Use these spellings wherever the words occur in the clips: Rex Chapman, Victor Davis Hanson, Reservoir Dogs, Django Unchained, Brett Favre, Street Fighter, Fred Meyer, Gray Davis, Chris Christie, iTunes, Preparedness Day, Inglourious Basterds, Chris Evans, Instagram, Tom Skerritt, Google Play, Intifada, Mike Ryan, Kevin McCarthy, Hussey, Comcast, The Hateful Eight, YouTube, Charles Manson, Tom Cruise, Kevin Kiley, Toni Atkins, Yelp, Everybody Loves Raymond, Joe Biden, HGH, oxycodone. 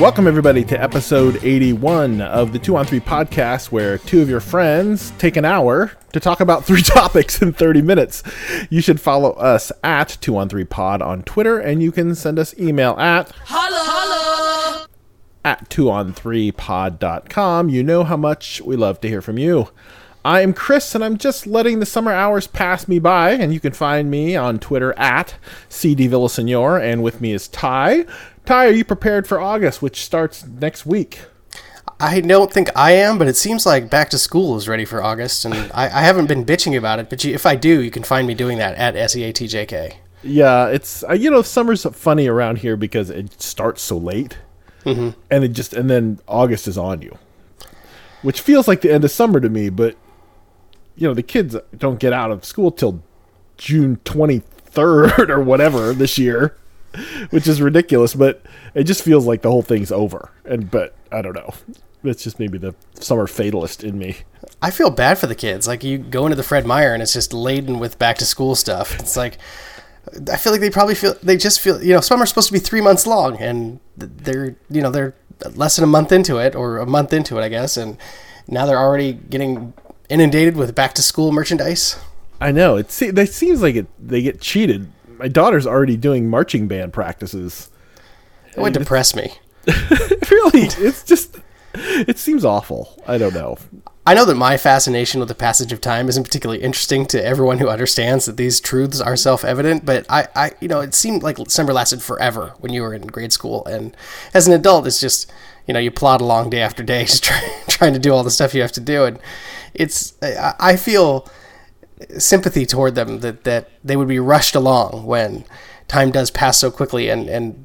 Welcome, everybody, to episode 81 of the 2 on 3 podcast, where two of your friends take an hour to talk about 3 topics in 30 minutes. You should follow us at 2on3pod on Twitter, and you can send us email at at 2on3pod.com. You know how much we love to hear from you. I am Chris, and I'm just letting the summer hours pass me by, and you can find me on Twitter at cdvillaseñor, and with me is Ty. Ty, are you prepared for August, which starts next week? I don't think I am, but it seems like back to school is ready for August, and I haven't been bitching about it, but if I do, you can find me doing that at S-E-A-T-J-K. Yeah, it's, summer's funny around here because it starts so late, and then August is on you, which feels like the end of summer to me, but you know, the kids don't get out of school till June 23rd or whatever this year, which is ridiculous, but it just feels like the whole thing's over. But I don't know. It's just maybe the summer fatalist in me. I feel bad for the kids. Like, you go into the Fred Meyer and it's just laden with back to school stuff. It's like, I feel like they just feel, you know, summer's supposed to be 3 months long, and they're less than a month into it, I guess. And now they're already getting inundated with back to school merchandise. I know. It seems like they get cheated. My daughter's already doing marching band practices. It would depress me. Really, it seems awful. I don't know. I know that my fascination with the passage of time isn't particularly interesting to everyone who understands that these truths are self-evident, but I you know, it seemed like summer lasted forever when you were in grade school, and as an adult, it's just, you know, you plod along day after day, just trying to do all the stuff you have to do, and it's, I feel sympathy toward them that they would be rushed along when time does pass so quickly, and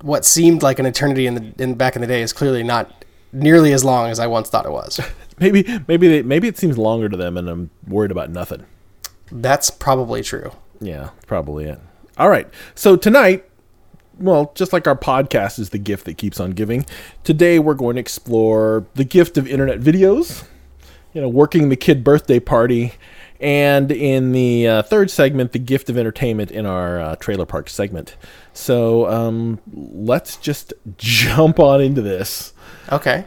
what seemed like an eternity in back in the day is clearly not nearly as long as I once thought it was. Maybe it seems longer to them, and I'm worried about nothing. That's probably true. Yeah, probably it. All right, so tonight, well, just like our podcast is the gift that keeps on giving, today we're going to explore the gift of internet videos, you know, working the kid birthday party, and in the third segment, the gift of entertainment in our trailer park segment. So let's just jump on into this. Okay.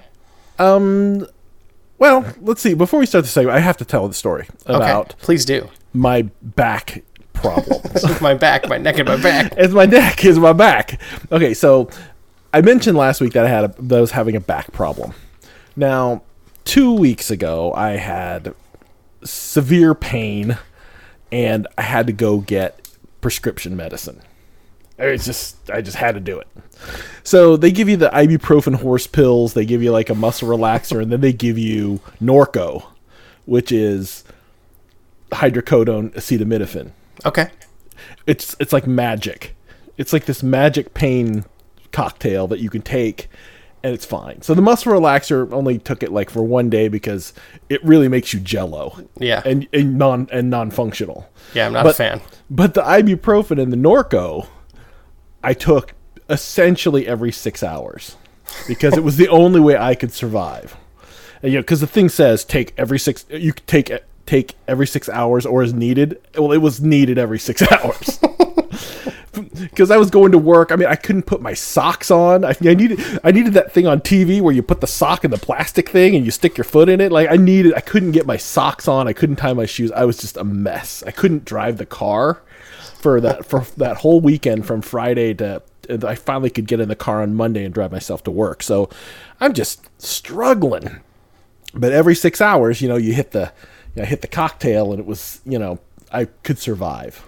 Well, let's see. Before we start the segment, I have to tell the story about. Okay, please do. My back problem. My neck is my back. Okay, so I mentioned last week that that I was having a back problem. Now, 2 weeks ago, I had severe pain, and I had to go get prescription medicine. I just had to do it. So they give you the ibuprofen horse pills, they give you like a muscle relaxer, and then they give you Norco, which is hydrocodone acetaminophen. Okay. It's like magic. It's like this magic pain cocktail that you can take, and it's fine. So the muscle relaxer, only took it like for 1 day because it really makes you jello. Yeah. And non-functional. Yeah, I'm not a fan. But the ibuprofen and the Norco, I took essentially every 6 hours because it was the only way I could survive. And, you know, because the thing says take every 6 hours or as needed. Well, it was needed every 6 hours. Because I was going to work. I mean, I couldn't put my socks on. I needed that thing on TV where you put the sock in the plastic thing and you stick your foot in it. Like, I couldn't get my socks on. I couldn't tie my shoes. I was just a mess. I couldn't drive the car for that whole weekend from Friday to. I finally could get in the car on Monday and drive myself to work. So I'm just struggling. But every 6 hours, you know, I hit the cocktail, and it was, you know, I could survive.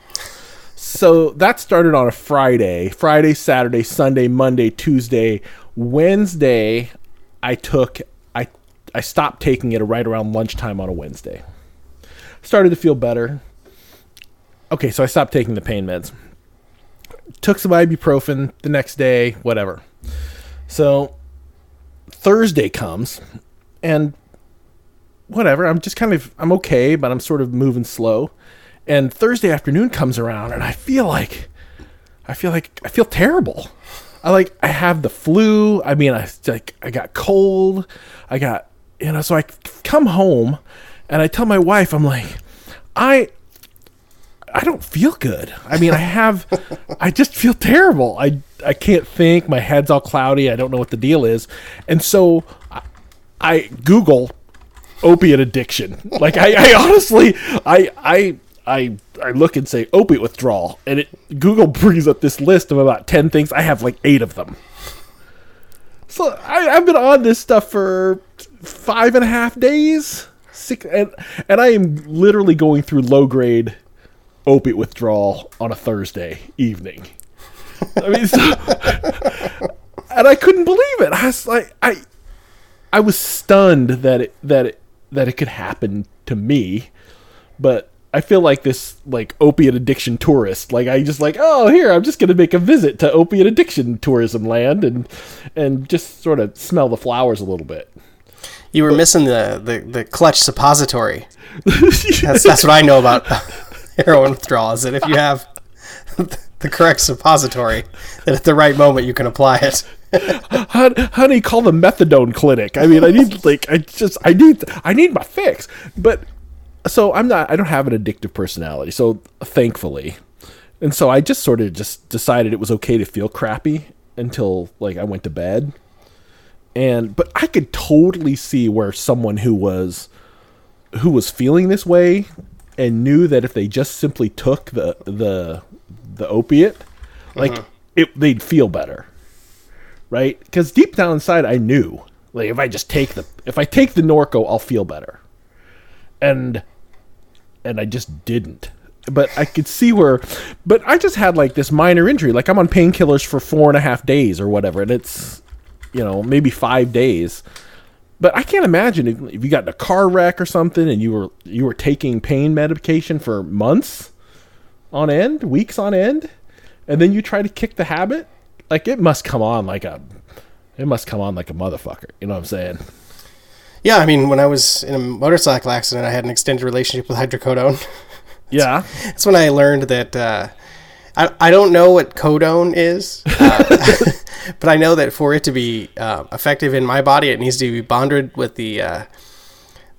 So that started on a Friday, Saturday, Sunday, Monday, Tuesday, Wednesday. I stopped taking it right around lunchtime on a Wednesday. Started to feel better. Okay, so I stopped taking the pain meds. Took some ibuprofen the next day, whatever. So Thursday comes, and whatever, I'm okay, but I'm sort of moving slow. And Thursday afternoon comes around, and I feel terrible. I have the flu. I mean, I got cold. I got, you know, so I come home and I tell my wife, I'm like, I I don't feel good. I mean, I just feel terrible. I can't think. My head's all cloudy. I don't know what the deal is. And so I Google opiate addiction. Like I honestly, I look and say opiate withdrawal, and Google brings up this list of about 10 things. I have like 8 of them. So I've been on this stuff for 5.5 days, 6, and I am literally going through low grade opiate withdrawal on a Thursday evening. I mean, and I couldn't believe it. I was like, I was stunned that it could happen to me, but I feel like this like opiate addiction tourist. Like I just like, oh, here, I'm just gonna make a visit to opiate addiction tourism land and just sort of smell the flowers a little bit. You were missing the clutch suppository. That's what I know about heroin withdrawal, is that if you have the correct suppository, that at the right moment you can apply it. Honey, call the methadone clinic. I mean, I need my fix. But so I don't have an addictive personality, so thankfully. And so I just sort of just decided it was okay to feel crappy until like I went to bed. But I could totally see where someone who was feeling this way and knew that if they just simply took the opiate, like they'd feel better, right? Because deep down inside, I knew like if I take the Norco, I'll feel better, and I just didn't. But I could see where, but I just had like this minor injury. Like I'm on painkillers for 4.5 days or whatever, and it's, you know, maybe 5 days. But I can't imagine if you got in a car wreck or something and you were taking pain medication for months on end, weeks on end, and then you try to kick the habit, like it must come on like a motherfucker. You know what I'm saying? Yeah, I mean, when I was in a motorcycle accident, I had an extended relationship with hydrocodone. Yeah, that's when I learned that. I don't know what codone is, but I know that for it to be effective in my body, it needs to be bonded with the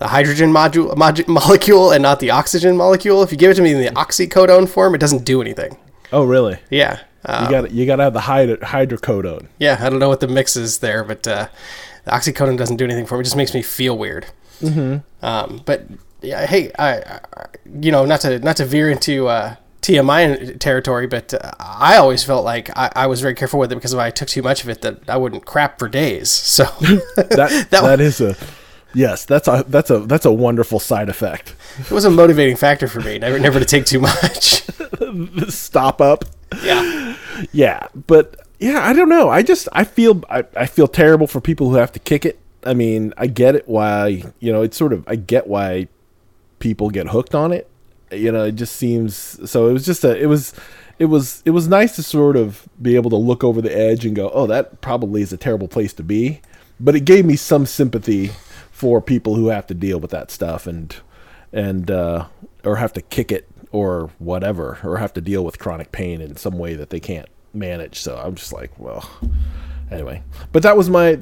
hydrogen molecule and not the oxygen molecule. If you give it to me in the oxycodone form, it doesn't do anything. Oh, really? Yeah. You got to have the hydrocodone. Yeah, I don't know what the mix is there, but the oxycodone doesn't do anything for me. It just makes me feel weird. Mm-hmm. But yeah, hey, I you know, not to veer into TMI territory, but I always felt like I was very careful with it because if I took too much of it, that I wouldn't crap for days. So that's a wonderful side effect. It was a motivating factor for me, never to take too much. Stop up. Yeah, but yeah, I don't know. I feel terrible for people who have to kick it. I mean, I get it why, you know, it's sort of, I get why people get hooked on it. You know, it just seems so. It was just it was nice to sort of be able to look over the edge and go, oh, that probably is a terrible place to be. But it gave me some sympathy for people who have to deal with that stuff and or have to kick it or whatever, or have to deal with chronic pain in some way that they can't manage. So I'm just like, well, anyway. But that was my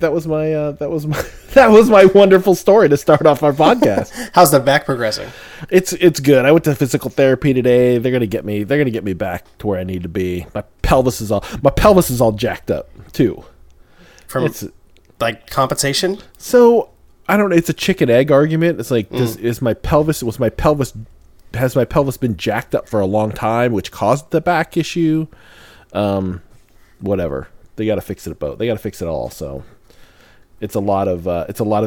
wonderful story to start off our podcast. How's the back progressing? It's good. I went to physical therapy today. They're gonna get me back to where I need to be. My pelvis is all jacked up too. From it's, like, compensation? So I don't know. It's a chicken egg argument. It's like, has my pelvis been jacked up for a long time, which caused the back issue? Whatever. They got to fix it both. They got to fix it all. So it's a lot of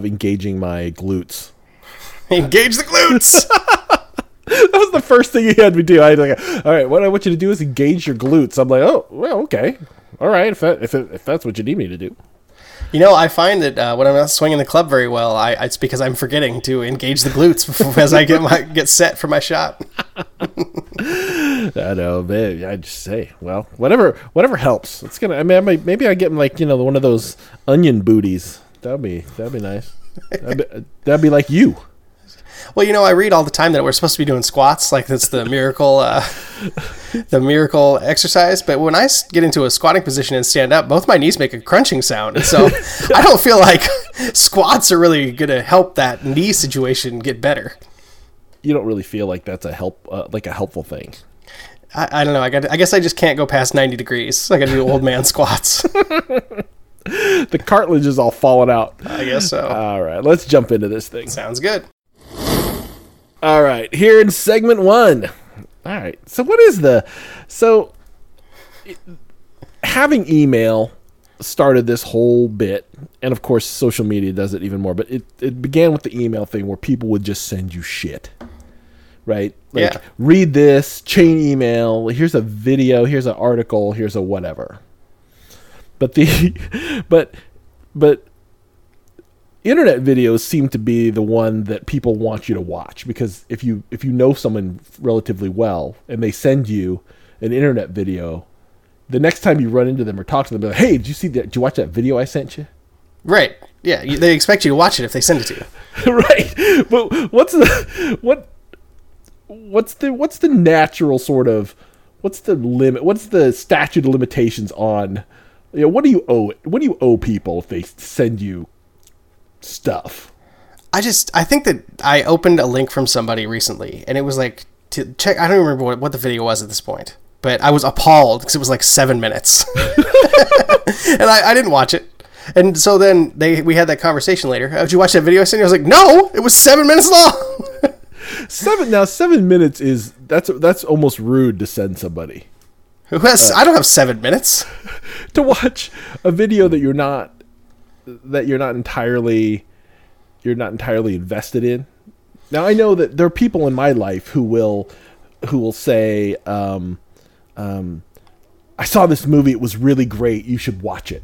engaging my glutes. Engage the glutes. That was the first thing he had me do. I was like, all right, what I want you to do is engage your glutes. I'm like, oh, well, okay, all right. If that's what you need me to do. You know, I find that when I'm not swinging the club very well, it's because I'm forgetting to engage the glutes before, as I get set for my shot. I know, babe. I just say, well, whatever helps. It's gonna. I mean, maybe I get like, you know, one of those onion booties. That'd be nice. That'd be like you. Well, you know, I read all the time that we're supposed to be doing squats, like that's the miracle, exercise. But when I get into a squatting position and stand up, both my knees make a crunching sound, and so I don't feel like squats are really going to help that knee situation get better. You don't really feel like that's a helpful thing. I don't know. I guess I just can't go past 90 degrees. I got to do old man squats. The cartilage is all falling out. I guess so. All right, let's jump into this thing. Sounds good. All right, here in segment one. All right, so what is the... So having email started this whole bit, and of course social media does it even more, but it began with the email thing where people would just send you shit. Right? Like, yeah. Read this, chain email, here's a video, here's an article, here's a whatever. But but internet videos seem to be the one that people want you to watch, because if you know someone relatively well and they send you an internet video, the next time you run into them or talk to them, they're like, hey, did you see that? Did you watch that video I sent you? Right. Yeah. They expect you to watch it if they send it to you. Right. But what's the natural sort of, what's the limit? What's the statute of limitations on, you know, what do you owe? What do you owe people if they send you stuff? I think that I opened a link from somebody recently, and it was like, to check. I don't remember what the video was at this point. But I was appalled because it was like 7 minutes. And I didn't watch it. And so then we had that conversation later. Oh, did you watch that video I sent you? I was like, no, it was 7 minutes long. 7 minutes is, that's almost rude to send somebody. Who has, I don't have 7 minutes. To watch a video that you're not entirely invested in. Now I know that there are people in my life who will say, I saw this movie. It was really great. You should watch it.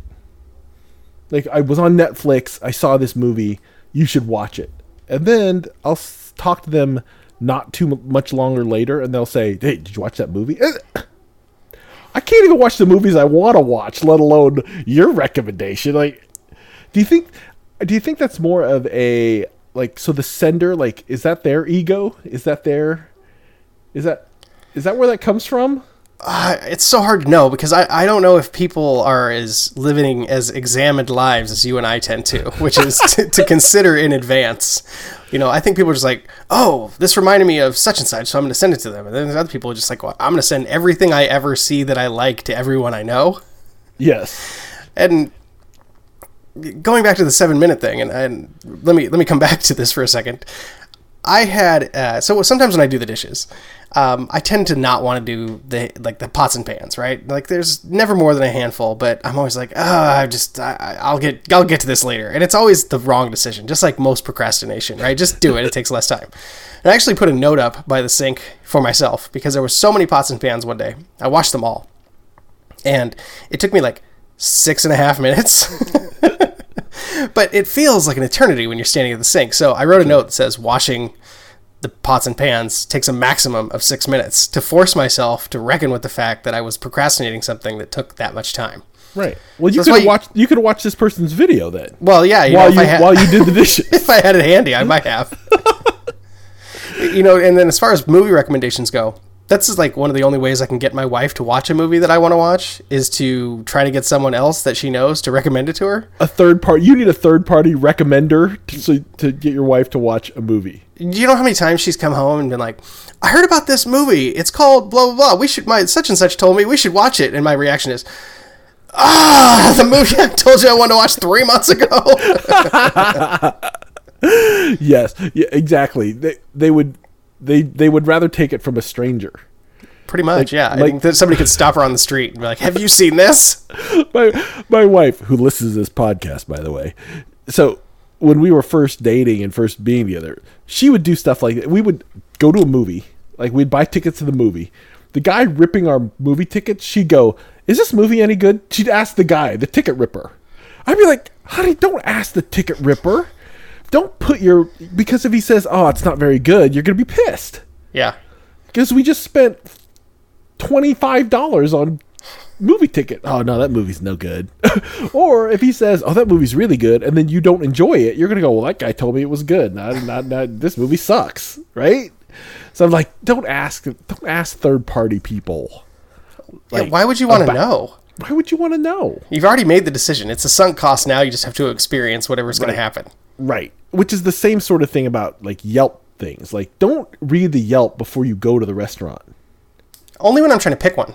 Like, I was on Netflix. I saw this movie. You should watch it. And then I'll talk to them not too much longer later, and they'll say, hey, did you watch that movie? I can't even watch the movies I want to watch, let alone your recommendation. Like, do you think that's more of a, like, so the sender, like, is that their ego? Is that where that comes from? It's so hard to know, because I don't know if people are as living as examined lives as you and I tend to, which is to consider in advance. You know, I think people are just like, oh, this reminded me of such and such, so I'm going to send it to them. And then there's other people are just like, well, I'm going to send everything I ever see that I like to everyone I know. Yes. And going back to the 7 minute thing, and let me come back to this for a second. I had, so sometimes when I do the dishes, I tend to not want to do the pots and pans, right? Like, there's never more than a handful, but I'm always like, I'll get to this later. And it's always the wrong decision, just like most procrastination, right? Just do it. It takes less time. And I actually put a note up by the sink for myself, because there were so many pots and pans one day. I washed them all. And it took me like 6.5 minutes. But it feels like an eternity when you're standing at the sink. So I wrote a note that says, washing the pots and pans takes a maximum of 6 minutes, to force myself to reckon with the fact that I was procrastinating something that took that much time. Right. Well, you could have watched this person's video then. Well, yeah. While you did the dishes. If I had it handy, I might have. You know, and then as far as movie recommendations go, that's just like one of the only ways I can get my wife to watch a movie that I want to watch, is to try to get someone else that she knows to recommend it to her. A third party. You need a third party recommender to get your wife to watch a movie. Do you know how many times she's come home and been like, I heard about this movie. It's called blah, blah, blah. My such and such told me we should watch it. And my reaction is, the movie I told you I wanted to watch 3 months ago. Yes, yeah, exactly. They would rather take it from a stranger. Pretty much, like, yeah. I think that somebody could stop her on the street and be like, have you seen this? My wife, who listens to this podcast, by the way. So when we were first dating and first being together, she would do stuff like that. We would go to a movie. Like, we'd buy tickets to the movie. The guy ripping our movie tickets, she'd go, is this movie any good? She'd ask the guy, the ticket ripper. I'd be like, honey, don't ask the ticket ripper. Don't put because if he says, oh, it's not very good, you're going to be pissed. Yeah. Because we just spent $25 on movie ticket. Oh, no, that movie's no good. Or if he says, oh, that movie's really good, and then you don't enjoy it, you're going to go, well, that guy told me it was good. Not this movie sucks, right? So I'm like, don't ask third-party people. Like, yeah, why would you want to know? Why would you want to know? You've already made the decision. It's a sunk cost now. You just have to experience whatever's going to happen. Right. Which is the same sort of thing about, like, Yelp things. Like, don't read the Yelp before you go to the restaurant. Only when I'm trying to pick one.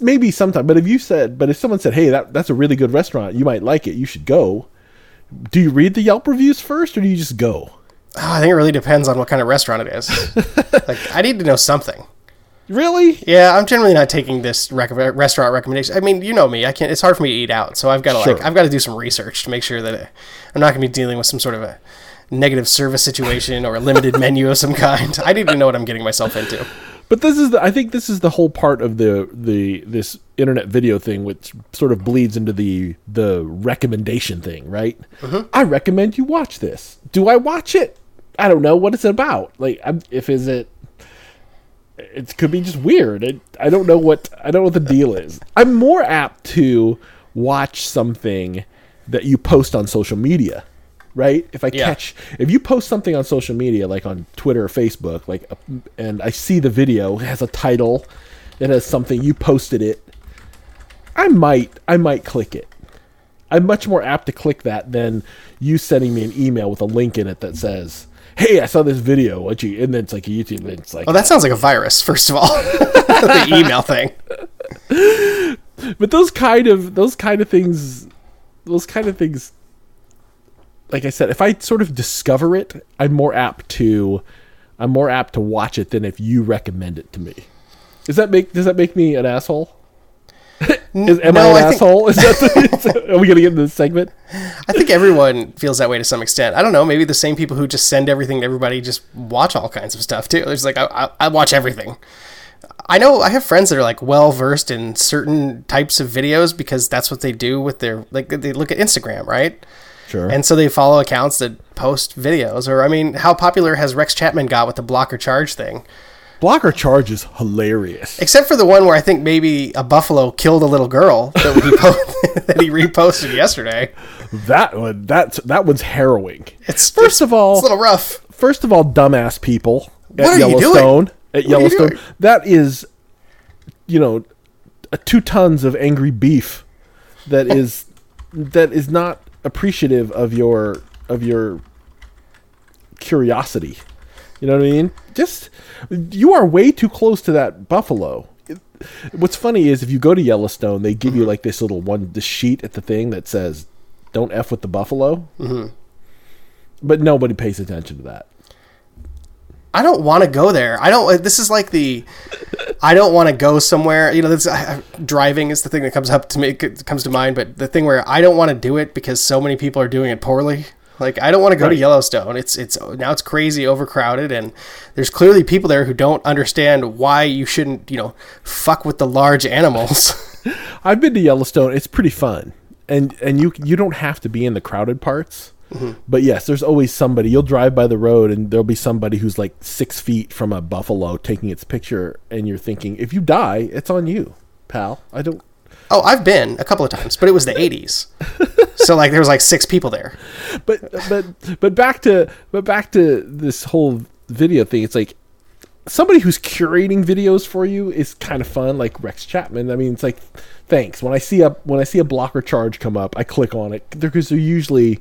Maybe sometime. But if someone said, hey, that's a really good restaurant, you might like it, you should go. Do you read the Yelp reviews first, or do you just go? Oh, I think it really depends on what kind of restaurant it is. Like, I need to know something. Really? Yeah, I'm generally not taking this restaurant recommendation. I mean, you know me. I can't. It's hard for me to eat out, so I've got to I've got to do some research to make sure that I'm not going to be dealing with some sort of a negative service situation or a limited menu of some kind. I need to know what I'm getting myself into. But this is I think this is the whole part of this internet video thing, which sort of bleeds into the recommendation thing, right? Mm-hmm. I recommend you watch this. Do I watch it? I don't know what it's about. Like, it could be just weird. I don't know what the deal is. I'm more apt to watch something that you post on social media. Right? If you post something on social media, like on Twitter or Facebook, and I see the video, it has a title, it has something, you posted it, I might click it. I'm much more apt to click that than you sending me an email with a link in it that says, hey, I saw this video, and then it's like a YouTube, and it's like... Oh, that sounds like a virus, first of all. The email thing. But those kind of things... Like I said, if I sort of discover it, I'm more apt to watch it than if you recommend it to me. Does that make me an asshole? Am I an asshole? Are we going to get into this segment? I think everyone feels that way to some extent. I don't know. Maybe the same people who just send everything to everybody just watch all kinds of stuff too. There's like I watch everything. I know I have friends that are like well versed in certain types of videos because that's what they do with their they look at Instagram, right? Sure. And so they follow accounts that post videos. Or, I mean, how popular has Rex Chapman got with the Blocker Charge thing? Blocker Charge is hilarious. Except for the one where I think maybe a buffalo killed a little girl that he reposted yesterday. That one's harrowing. It's a little rough. First of all, dumbass people at Yellowstone. That is, two tons of angry beef that is not appreciative of your curiosity. You know what I mean? Just, you are way too close to that buffalo. What's funny is if you go to Yellowstone, they give you like this little this sheet at the thing that says, don't F with the buffalo. Mm-hmm. But nobody pays attention to that. I don't want to go there. I don't want to go somewhere. Driving is the thing that comes to mind, but the thing where I don't want to do it because so many people are doing it poorly. Like, I don't want to go to Yellowstone. It's crazy overcrowded, and there's clearly people there who don't understand why you shouldn't, fuck with the large animals. I've been to Yellowstone. It's pretty fun. And you don't have to be in the crowded parts. Mm-hmm. But yes, there's always somebody. You'll drive by the road and there'll be somebody who's like 6 feet from a buffalo taking its picture, and you're thinking, if you die, it's on you, pal. I've been a couple of times, but it was the 80s. So like there was like 6 people there. But back to this whole video thing, it's like somebody who's curating videos for you is kind of fun, like Rex Chapman. I mean, it's like, thanks. When I see a Blocker Charge come up, I click on it because they're usually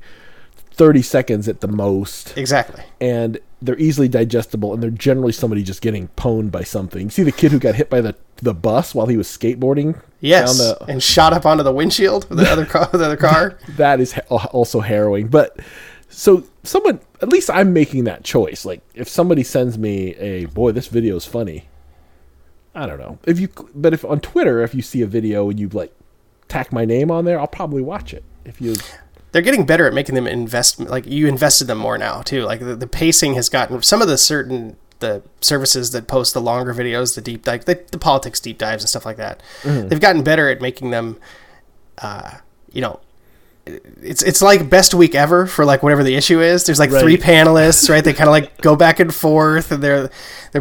30 seconds at the most. Exactly. And they're easily digestible, and they're generally somebody just getting pwned by something. You see the kid who got hit by the bus while he was skateboarding? Yes, and shot up onto the windshield of the other car. That is also harrowing. But so someone, at least I'm making that choice. Like, if somebody sends me this video is funny, I don't know. But if on Twitter, if you see a video and you like tack my name on there, I'll probably watch it. They're getting better at making them invest. Like, you invested them more now too. Like the pacing has gotten, some of the services that post the longer videos, the deep dive, the politics deep dives and stuff like that. Mm-hmm. They've gotten better at making them, it's like best week ever for like whatever the issue is. There's like 3 panelists, right? They kind of like go back and forth, and they're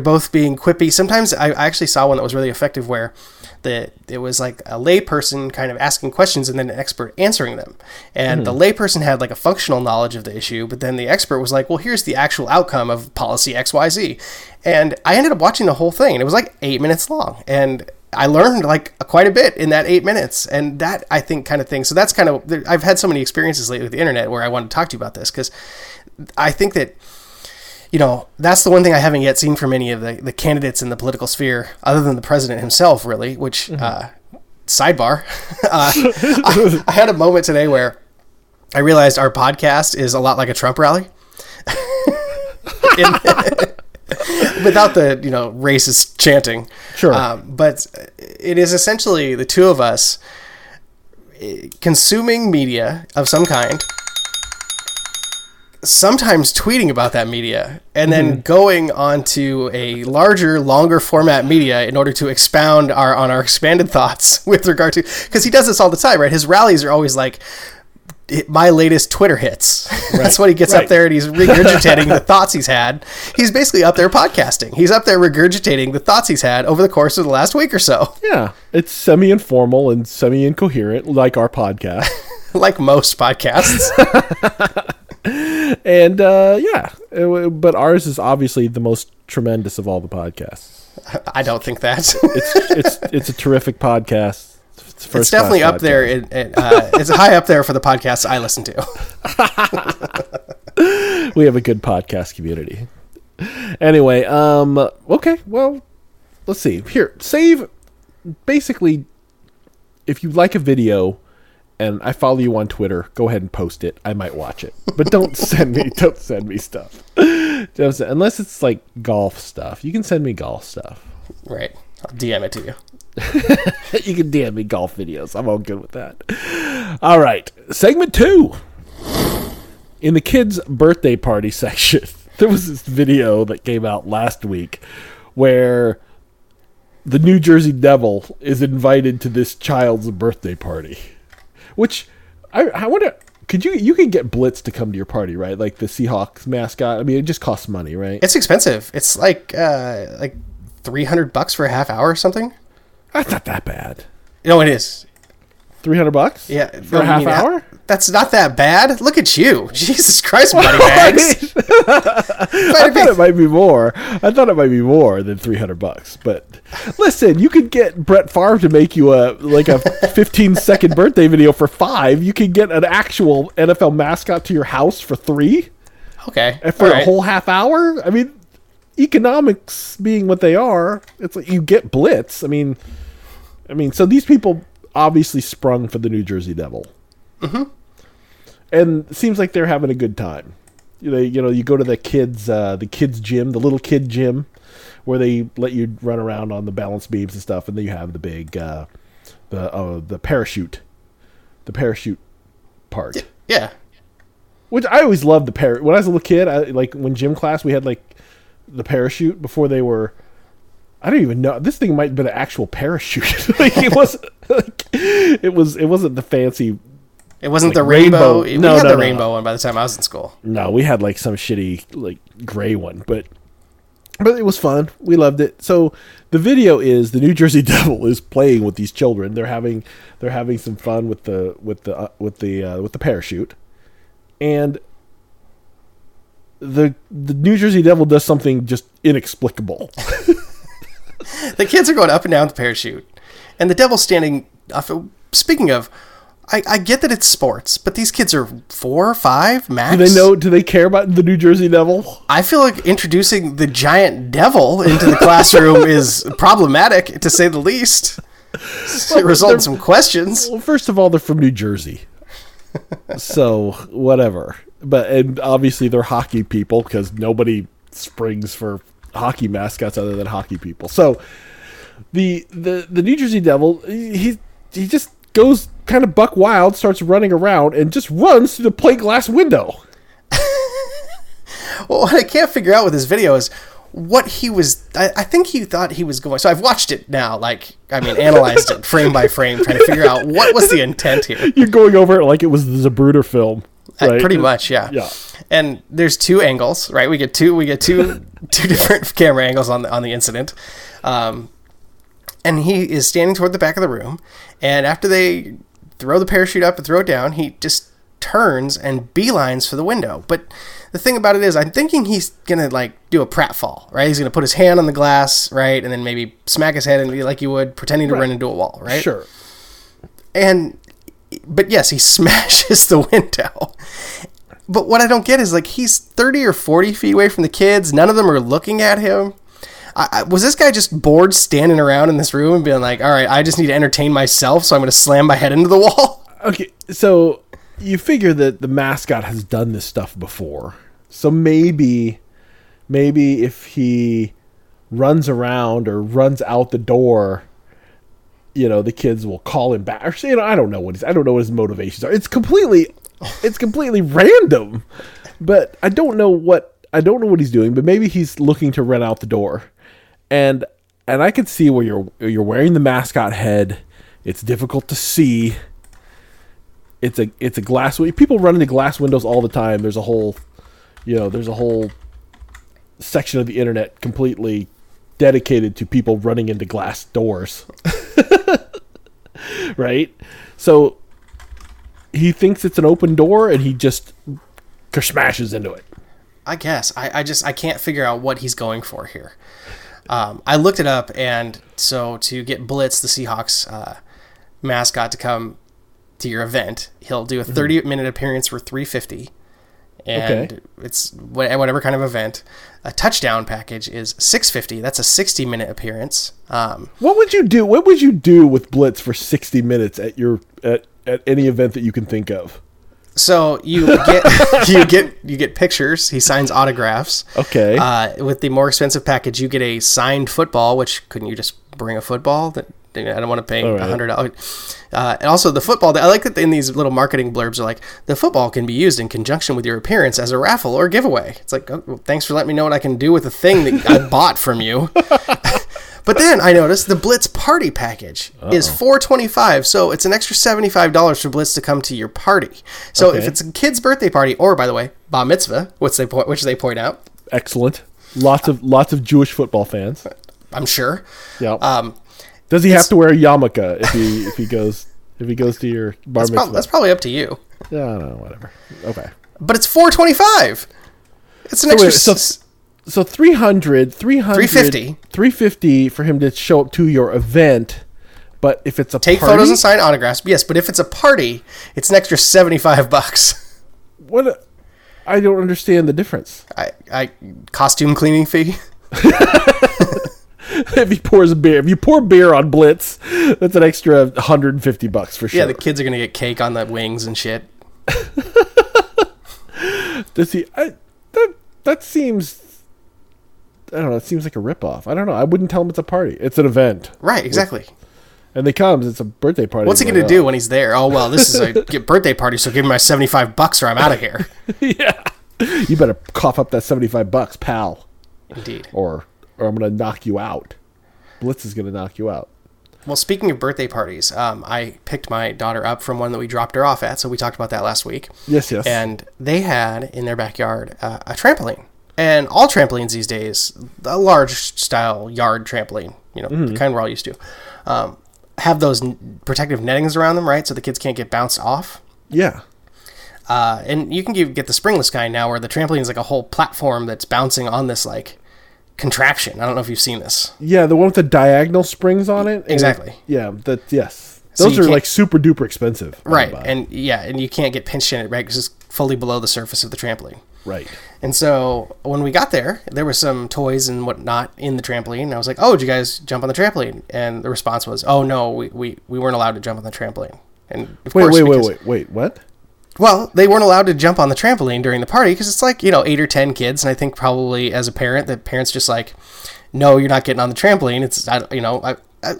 both being quippy. Sometimes I actually saw one that was really effective where it was like a layperson kind of asking questions and then an expert answering them. And the layperson had like a functional knowledge of the issue, but then the expert was like, well, here's the actual outcome of policy XYZ. And I ended up watching the whole thing, and it was like 8 minutes long. And I learned like quite a bit in that 8 minutes, and that I think kind of thing. So that's kind of, I've had so many experiences lately with the internet where I wanted to talk to you about this, because I think that you know, that's the one thing I haven't yet seen from any of the candidates in the political sphere, other than the president himself, really, which, sidebar, I had a moment today where I realized our podcast is a lot like a Trump rally. Without the, you know, racist chanting. Sure. But it is essentially the two of us consuming media of some kind, sometimes tweeting about that media, and then going on to a larger, longer format media in order to expound on our expanded thoughts with regard to, because he does this all the time, right? His rallies are always like, my latest Twitter hits. Right. That's what he gets up there, and he's regurgitating the thoughts he's had. He's basically up there podcasting. He's up there regurgitating the thoughts he's had over the course of the last week or so. Yeah. It's semi-informal and semi-incoherent, like our podcast. Like most podcasts. And, but ours is obviously the most tremendous of all the podcasts. I don't think that. It's a terrific podcast. It's definitely up there. It's high up there for the podcasts I listen to. We have a good podcast community. Anyway, okay, well, let's see. Here, save. Basically, if you like a video and I follow you on Twitter, go ahead and post it. I might watch it, but don't send me stuff. Unless it's like golf stuff. You can send me golf stuff. Right. I'll DM it to you. You can DM me golf videos. I'm all good with that. All right. Segment 2. In the kids' birthday party section, there was this video that came out last week where the New Jersey Devil is invited to this child's birthday party, which I wonder... You can get Blitz to come to your party, right? Like the Seahawks mascot. I mean, it just costs money, right? It's expensive. It's like $300 for a half hour or something. That's not that bad. No, it is. $300? Yeah. For a half hour? That's not that bad. Look at you. Jesus Christ, buddy bags. I thought it might be more. I thought it might be more than $300. But listen, you could get Brett Favre to make you a 15-second birthday video for $5. You could get an actual NFL mascot to your house for $3. Okay. And for a whole half hour? I mean, economics being what they are, it's like you get Blitz. I mean, so these people obviously sprung for the New Jersey Devil. Mm-hmm. And it seems like they're having a good time. You know, you go to the kids' gym, the little kid gym, where they let you run around on the balance beams and stuff, and then you have the big, the parachute part. Yeah. Which I always loved when I was a little kid, when gym class, we had like the parachute before they were. I don't even know. This thing might have been an actual parachute. It wasn't the fancy. It wasn't the rainbow. We had the rainbow one by the time I was in school. No, we had like some shitty gray one, but it was fun. We loved it. So the video is the New Jersey Devil is playing with these children. They're having some fun with the parachute, and the New Jersey Devil does something just inexplicable. The kids are going up and down the parachute, and the devil's standing off. Speaking of, I get that it's sports, but these kids are 4 or 5 max. Do they care about the New Jersey Devil? I feel like introducing the giant devil into the classroom is problematic, to say the least. It results in some questions. Well, first of all, they're from New Jersey, so whatever. And obviously they're hockey people, because nobody springs for hockey mascots other than hockey people. So the New Jersey Devil, he just goes kind of buck wild, starts running around, and just runs through the plate glass window. Well, what I can't figure out with this video is what he was. I think he thought he was going. So I've watched it now, analyzed it frame by frame, trying to figure out what was the intent here. You're going over it like it was the Zapruder film. Right. Pretty much, yeah. And there's 2 angles, right? We get two different camera angles on the incident. And he is standing toward the back of the room. And after they throw the parachute up and throw it down, he just turns and beelines for the window. But the thing about it is, I'm thinking he's gonna do a pratfall, right? He's gonna put his hand on the glass, right, and then maybe smack his head and be like you would pretending to run into a wall, right? Sure. But yes, he smashes the window, But what I don't get is, like, he's 30 or 40 feet away from the kids. None of them are looking at him. Was this guy just bored standing around in this room and being like, all right, I just need to entertain myself, so I'm going to slam my head into the wall? Okay, so you figure that the mascot has done this stuff before. So maybe if he runs around or runs out the door, you know, the kids will call him back. Or say, you know, I don't know what his motivations are. It's completely random, but I don't know what he's doing. But maybe he's looking to run out the door, and I could see where you're wearing the mascot head. It's difficult to see. It's a glass. People run into glass windows all the time. There's a whole section of the internet completely dedicated to people running into glass doors. Right? So he thinks it's an open door and he just smashes into it. I guess. I can't figure out what he's going for here. I looked it up, and so to get Blitz, the Seahawks mascot, to come to your event, he'll do a 30-minute appearance for $350. And It's whatever kind of event. A touchdown package is $650. That's a 60-minute appearance. What would you do with Blitz for 60 minutes at your at any event that you can think of? So you get you get pictures. He signs autographs. Okay. With the more expensive package, you get a signed football. Which couldn't you just bring a football? That I don't want to pay $100. And also the football, I like that in these little marketing blurbs are like, the football can be used in conjunction with your appearance as a raffle or giveaway. It's like, oh, well, thanks for letting me know what I can do with the thing that I bought from you. But then I noticed the Blitz party package is $425. So it's an extra $75 for Blitz to come to your party. So if it's a kid's birthday party, or by the way, bar mitzvah, which they point out. Excellent. Lots of Jewish football fans, I'm sure. Yeah. Does he have to wear a yarmulke if he goes to your bar mitzvah? That's probably up to you. Yeah, I don't know, whatever. Okay. But it's $425. It's an extra. So $350 for him to show up to your event. But if it's a party, take photos and sign autographs. Yes, but if it's a party, it's an extra $75. I don't understand the difference. I costume cleaning fee. If you pour beer on Blitz, that's an extra $150 for sure. Yeah, the kids are gonna get cake on the wings and shit. It seems like a ripoff. I don't know. I wouldn't tell him it's a party. It's an event. Right, exactly. It's a birthday party. What's he gonna do when he's there? Oh well, this is a birthday party, so give me my $75 or I'm out of here. Yeah. You better cough up that $75, pal. Indeed. Or I'm going to knock you out. Blitz is going to knock you out. Well, speaking of birthday parties, I picked my daughter up from one that we dropped her off at, so we talked about that last week. Yes. And they had in their backyard a trampoline. And all trampolines these days, a large-style yard trampoline, the kind we're all used to, have those protective nettings around them, right, so the kids can't get bounced off. Yeah. And you can get the springless kind now where the trampoline is like a whole platform that's bouncing on this, like, contraption. I don't know if you've seen this. Yeah, the one with the diagonal springs on it. Exactly. Yes. Those are like super duper expensive. Right. And you can't get pinched in it, right? Because it's fully below the surface of the trampoline. Right. And so when we got there were some toys and whatnot in the trampoline. I was like, oh, did you guys jump on the trampoline? And the response was, oh, no, we weren't allowed to jump on the trampoline. And of course, wait, what? Well, they weren't allowed to jump on the trampoline during the party because it's like, 8 or 10 kids. And I think probably as a parent, the parents just like, no, you're not getting on the trampoline. It's,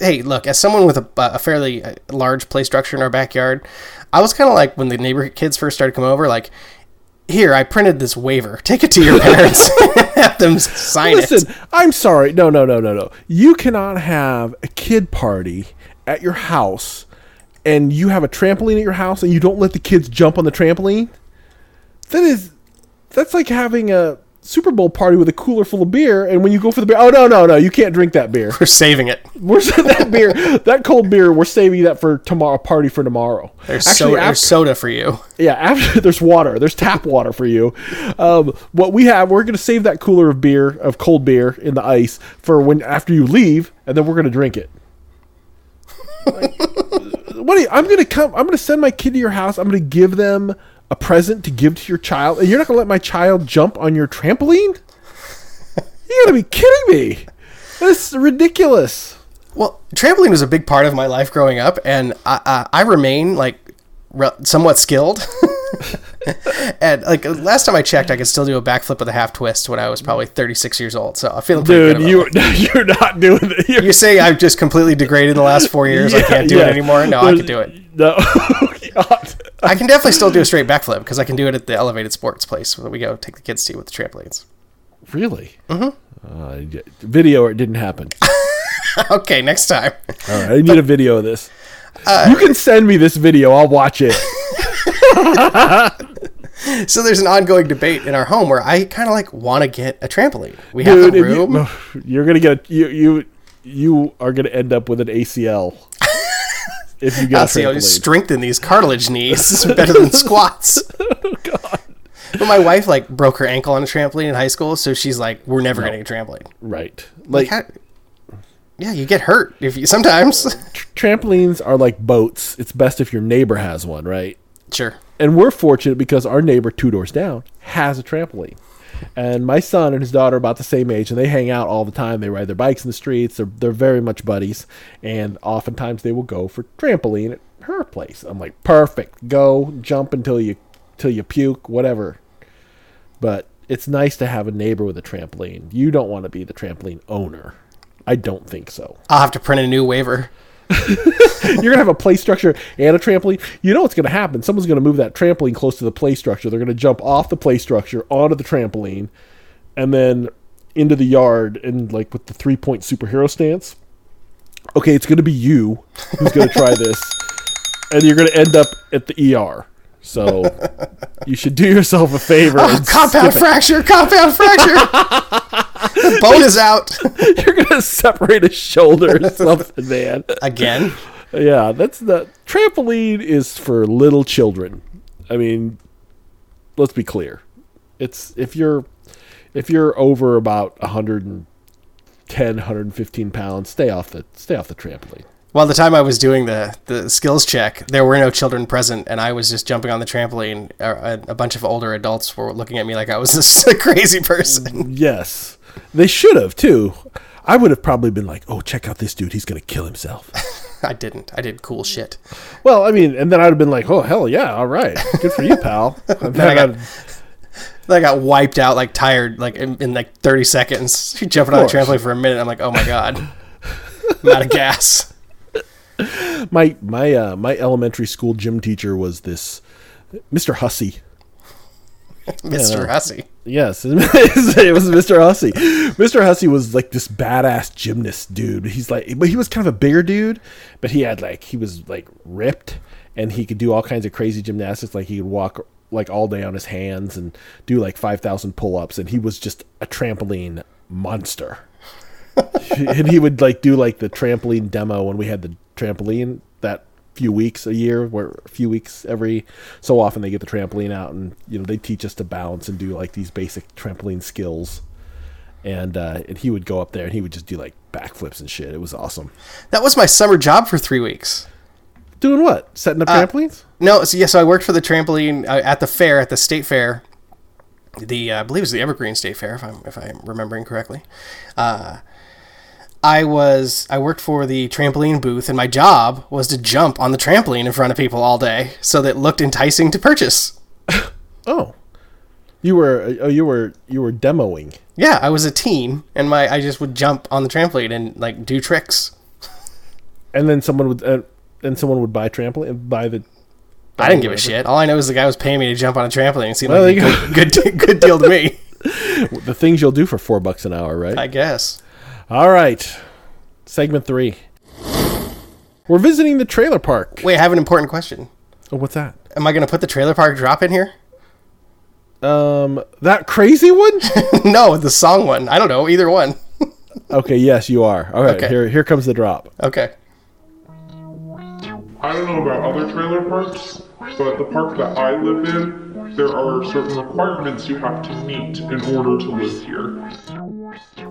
hey, look, as someone with a fairly large play structure in our backyard, I was kind of like when the neighborhood kids first started coming over, like, here, I printed this waiver. Take it to your parents and have them sign it. Listen, I'm sorry. No. You cannot have a kid party at your house and you have a trampoline at your house and you don't let the kids jump on the trampoline. That's like having a Super Bowl party with a cooler full of beer, and when you go for the beer, oh, no, you can't drink that beer. We're saving it. That cold beer, we're saving that for tomorrow, party for tomorrow. There's soda for you. Yeah, there's water. There's tap water for you. What we have, we're going to save that cooler of cold beer in the ice for when after you leave, and then we're going to drink it. I'm going to send my kid to your house. I'm going to give them a present to give to your child? You're not going to let my child jump on your trampoline? You got to be kidding me. This is ridiculous. Well, trampoline was a big part of my life growing up, and I remain somewhat skilled. And last time I checked, I could still do a backflip with a half twist when I was probably 36 years old. So I feel pretty good about that. You're not doing it. You say I've just completely degraded the last 4 years. Yeah, I can't do it anymore. No, I can do it. No, I can definitely still do a straight backflip because I can do it at the elevated sports place that we go take the kids to with the trampolines. Really? Mm-hmm. Video, it didn't happen. Okay, next time. All right, I need a video of this. You can send me this video. I'll watch it. So there's an ongoing debate in our home where I kind of want to get a trampoline. We have the room. You're gonna get you are gonna end up with an ACL if you get a trampoline. You strengthen these cartilage knees better than squats. Oh, God. But my wife broke her ankle on a trampoline in high school, so she's we're never gonna get a trampoline. Right? Yeah, you get hurt if you sometimes. Trampolines are like boats. It's best if your neighbor has one, right? Sure. And we're fortunate because our neighbor two doors down has a trampoline. And my son and his daughter are about the same age, and they hang out all the time. They ride their bikes in the streets. They're very much buddies. And oftentimes they will go for trampoline at her place. I'm like, perfect. Go jump until you puke, whatever. But it's nice to have a neighbor with a trampoline. You don't want to be the trampoline owner. I don't think so. I'll have to print a new waiver. You're going to have a play structure and a trampoline. You know what's going to happen. Someone's going to move that trampoline close to the play structure. They're going to jump off the play structure onto the trampoline and then into the yard and with the three-point superhero stance. Okay, it's going to be you who's going to try this. And you're going to end up at the ER. So you should do yourself a favor. Oh, compound fracture. The bone is out. You're going to separate a shoulder or something, man. Again? Yeah, trampoline is for little children. I mean, let's be clear. It's if you're over about 110, 115 pounds, stay off the trampoline. Well, the time I was doing the skills check, there were no children present, and I was just jumping on the trampoline. A bunch of older adults were looking at me like I was this crazy person. Yes. They should have, too. I would have probably been like, oh, check out this dude. He's going to kill himself. I didn't. I did cool shit. Well, I mean, and then I would have been like, oh, hell yeah. All right. Good for you, pal. Then I got wiped out, tired, in 30 seconds. Jumping on the trampoline for a minute. I'm like, oh, my God. I'm out of gas. My elementary school gym teacher was this Mr. Hussey. Mr. Hussey. Yes, it was Mr. Hussey. Mr. Hussey was this badass gymnast dude. He's but he was kind of a bigger dude, but he had he was ripped, and he could do all kinds of crazy gymnastics. He could walk all day on his hands and do 5,000 pull-ups, and he was just a trampoline monster. And he would do the trampoline demo when we had the trampoline that few weeks every so often they get the trampoline out, and they teach us to bounce and do these basic trampoline skills, and he would go up there and he would just do backflips and shit. It was awesome. That was my summer job for 3 weeks. Doing what? Setting up trampolines? So I worked for the trampoline at the fair, at the state fair. I believe it was the Evergreen State Fair, if I'm remembering correctly. I worked for the trampoline booth, and my job was to jump on the trampoline in front of people all day, so that it looked enticing to purchase. Oh, you were demoing. Yeah, I was a teen, and I just would jump on the trampoline and do tricks. And then someone would buy the. I didn't give a shit. All I know is the guy was paying me to jump on a trampoline. It seemed good deal to me. The things you'll do for $4 an hour, right? I guess. All right, segment 3. We're visiting the trailer park. Wait, I have an important question. Oh, what's that? Am I going to put the trailer park drop in here? That crazy one? No, the song one. I don't know, either one. Okay, yes, you are. All right, okay. Here comes the drop. Okay. I don't know about other trailer parks, but the park that I live in, there are certain requirements you have to meet in order to live here.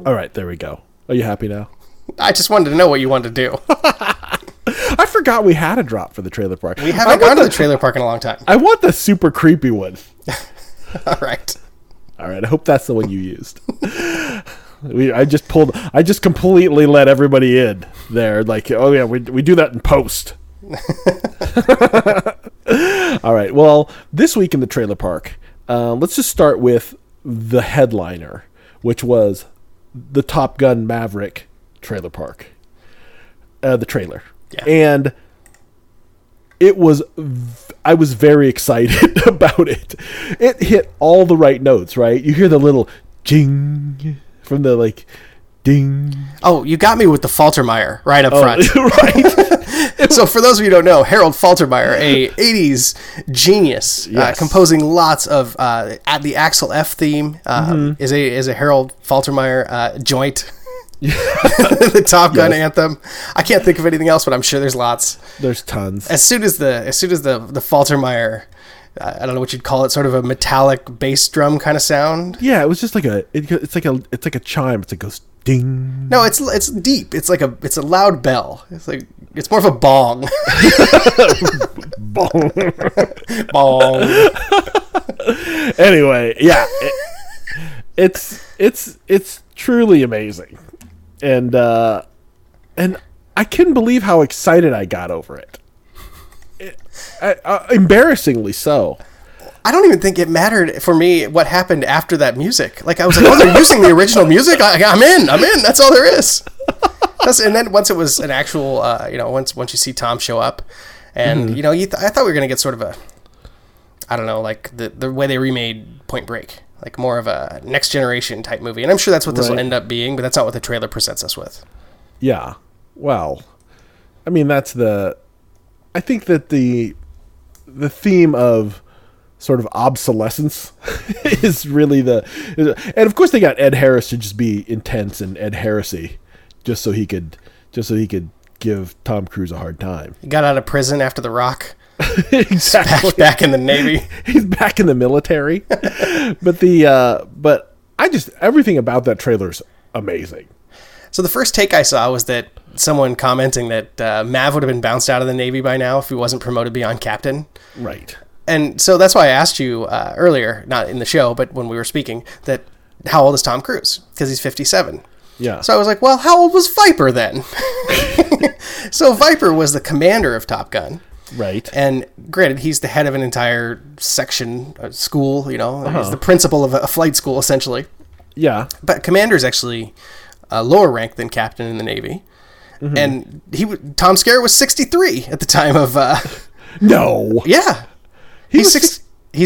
All right, there we go. Are you happy now? I just wanted to know what you wanted to do. I I forgot we had a drop for the trailer park. We haven't gone to the trailer park in a long time. I want the super creepy one. All right. I hope that's the one you used. I just completely let everybody in there. Like, oh yeah, we do that in post. All right. Well, this week in the trailer park, let's just start with the headliner, which was the Top Gun Maverick trailer park. The trailer. Yeah. And it was, I was very excited about it. It hit all the right notes, right? You hear the little jing from the ding. Oh, you got me with the Faltermeyer right up front. Right. So for those of you who don't know, Harold Faltermeyer, a 80s genius, composing lots of at the Axel F theme, is a Harold Faltermeyer joint. The Top Gun anthem. I can't think of anything else, but I'm sure there's lots. There's tons. As soon as the Faltermeyer, I don't know what you'd call it, sort of a metallic bass drum kind of sound. Yeah, it was just it's like a chime. It goes ding. No, it's deep. It's a loud bell. It's more of a bong. Bong. Bong. Anyway, yeah, it's truly amazing. And I couldn't believe how excited I got over it. Embarrassingly so. I don't even think it mattered for me what happened after that music. I was like, oh, they're using the original music? I'm in. That's all there is. And then once it was an actual, once you see Tom show up, and, I thought we were going to get sort of a, I don't know, the way they remade Point Break. More of a next generation type movie. And I'm sure that's what this will end up being, but that's not what the trailer presents us with. Yeah. Well, I mean, I think that the theme of sort of obsolescence is really and of course they got Ed Harris to just be intense and Ed Harris-y just so he could give Tom Cruise a hard time. He got out of prison after The Rock. Exactly. Back in the Navy. He's back in the military. But everything about that trailer's amazing. So the first take I saw was that someone commenting that Mav would have been bounced out of the Navy by now if he wasn't promoted beyond captain. Right. And so that's why I asked you earlier, not in the show, but when we were speaking, that how old is Tom Cruise? Because he's 57. Yeah. So I was like, well, how old was Viper then? So Viper was the commander of Top Gun. Right. And granted, he's the head of an entire section, school, he's the principal of a flight school, essentially. Yeah. But commander is actually a lower rank than captain in the Navy. Mm-hmm. And Tom Skerritt was 63 at the time of... No. Yeah. He's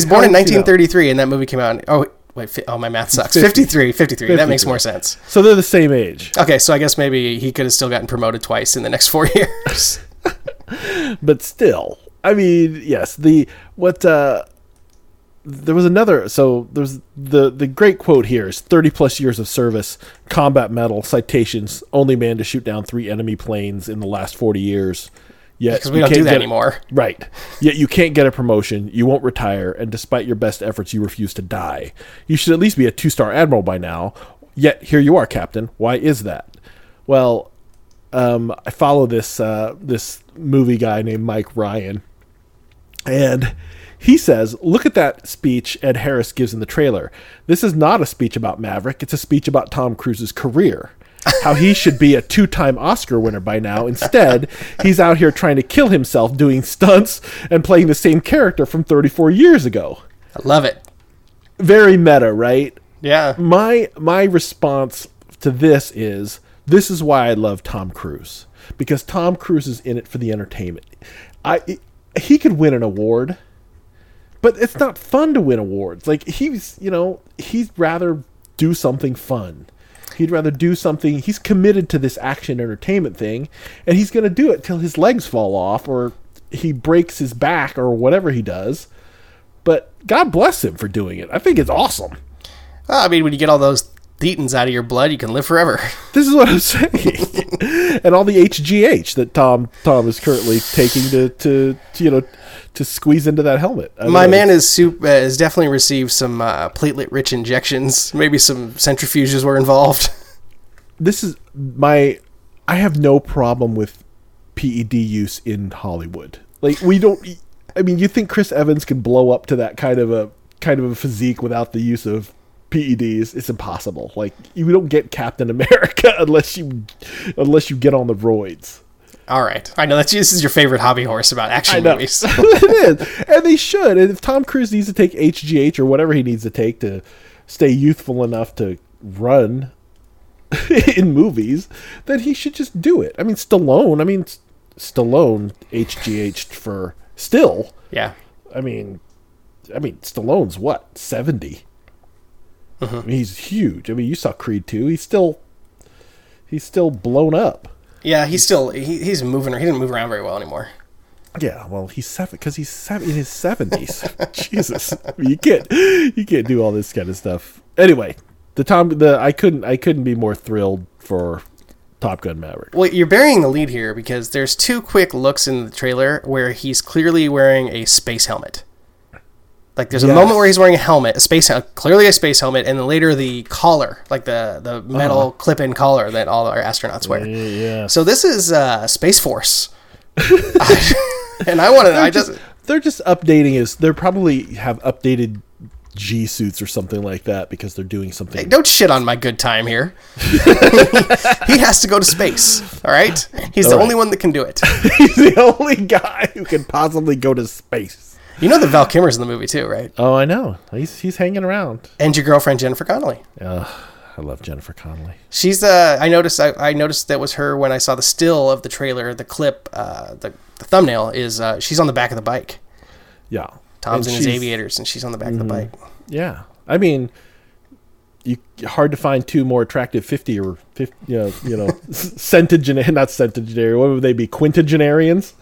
born in 1933, and that movie came out in... Oh, wait. My math sucks. 53. That makes more sense. So they're the same age. Okay, so I guess maybe he could have still gotten promoted twice in the next 4 years. But still, I mean, yes, there's the great quote here is 30 plus years of service, combat medal, citations, only man to shoot down 3 enemy planes in the last 40 years. Yet, because we don't do that anymore. Right. Yet you can't get a promotion, you won't retire, and despite your best efforts, you refuse to die. You should at least be a 2-star admiral by now, yet here you are, Captain. Why is that? Well... I follow this movie guy named Mike Ryan, and he says, look at that speech Ed Harris gives in the trailer. This is not a speech about Maverick. It's a speech about Tom Cruise's career, how he should be a 2-time Oscar winner by now. Instead, he's out here trying to kill himself doing stunts and playing the same character from 34 years ago. I love it. Very meta, right? Yeah. My response to this is, this is why I love Tom Cruise, because Tom Cruise is in it for the entertainment. He could win an award, but it's not fun to win awards. He'd rather do something fun. He'd rather do something. He's committed to this action entertainment thing, and he's going to do it till his legs fall off or he breaks his back or whatever he does. But God bless him for doing it. I think it's awesome. I mean, when you get all those thetans out of your blood, you can live forever. This is what I'm saying. And all the HGH that Tom is currently taking to squeeze into that helmet. My man has definitely received some platelet-rich injections. Maybe some centrifuges were involved. I have no problem with PED use in Hollywood. Like, we don't... I mean, you think Chris Evans can blow up to that kind of a physique without the use of PEDs? It's impossible. Like, you don't get Captain America unless you get on the roids. All right. I know this is your favorite hobby horse about action movies. It is. And they should. And if Tom Cruise needs to take HGH or whatever he needs to take to stay youthful enough to run in movies, then he should just do it. I mean, Stallone HGH'd for still. Yeah. I mean, Stallone's what? 70. I mean, he's huge. I mean, you saw Creed 2. He's still blown up. Yeah, he's moving. He didn't move around very well anymore. Yeah, well, he's in his 70s. Jesus, I mean, you can't do all this kind of stuff. Anyway, I couldn't be more thrilled for Top Gun Maverick. Well, you're burying the lead here because there's two quick looks in the trailer where he's clearly wearing a space helmet. Like, there's a moment where he's wearing a helmet, clearly a space helmet, and then later the collar, like the metal clip-in collar that all our astronauts wear. Yeah. So this is Space Force. And I want to... They're just updating his... They probably have updated G-suits or something like that because they're doing something... Hey, don't shit on my good time here. He has to go to space, all right? He's the only one that can do it. He's the only guy who can possibly go to space. You know that Val Kimmer's in the movie too, right? Oh, I know. He's hanging around. And your girlfriend Jennifer Connelly. I love Jennifer Connelly. She's I noticed that was her when I saw the still of the trailer. The clip, the thumbnail is she's on the back of the bike. Yeah, Tom's in his aviators, and she's on the back of the bike. Yeah, I mean, hard to find two more attractive 50 centenarians. What would they be? Quintagenarians.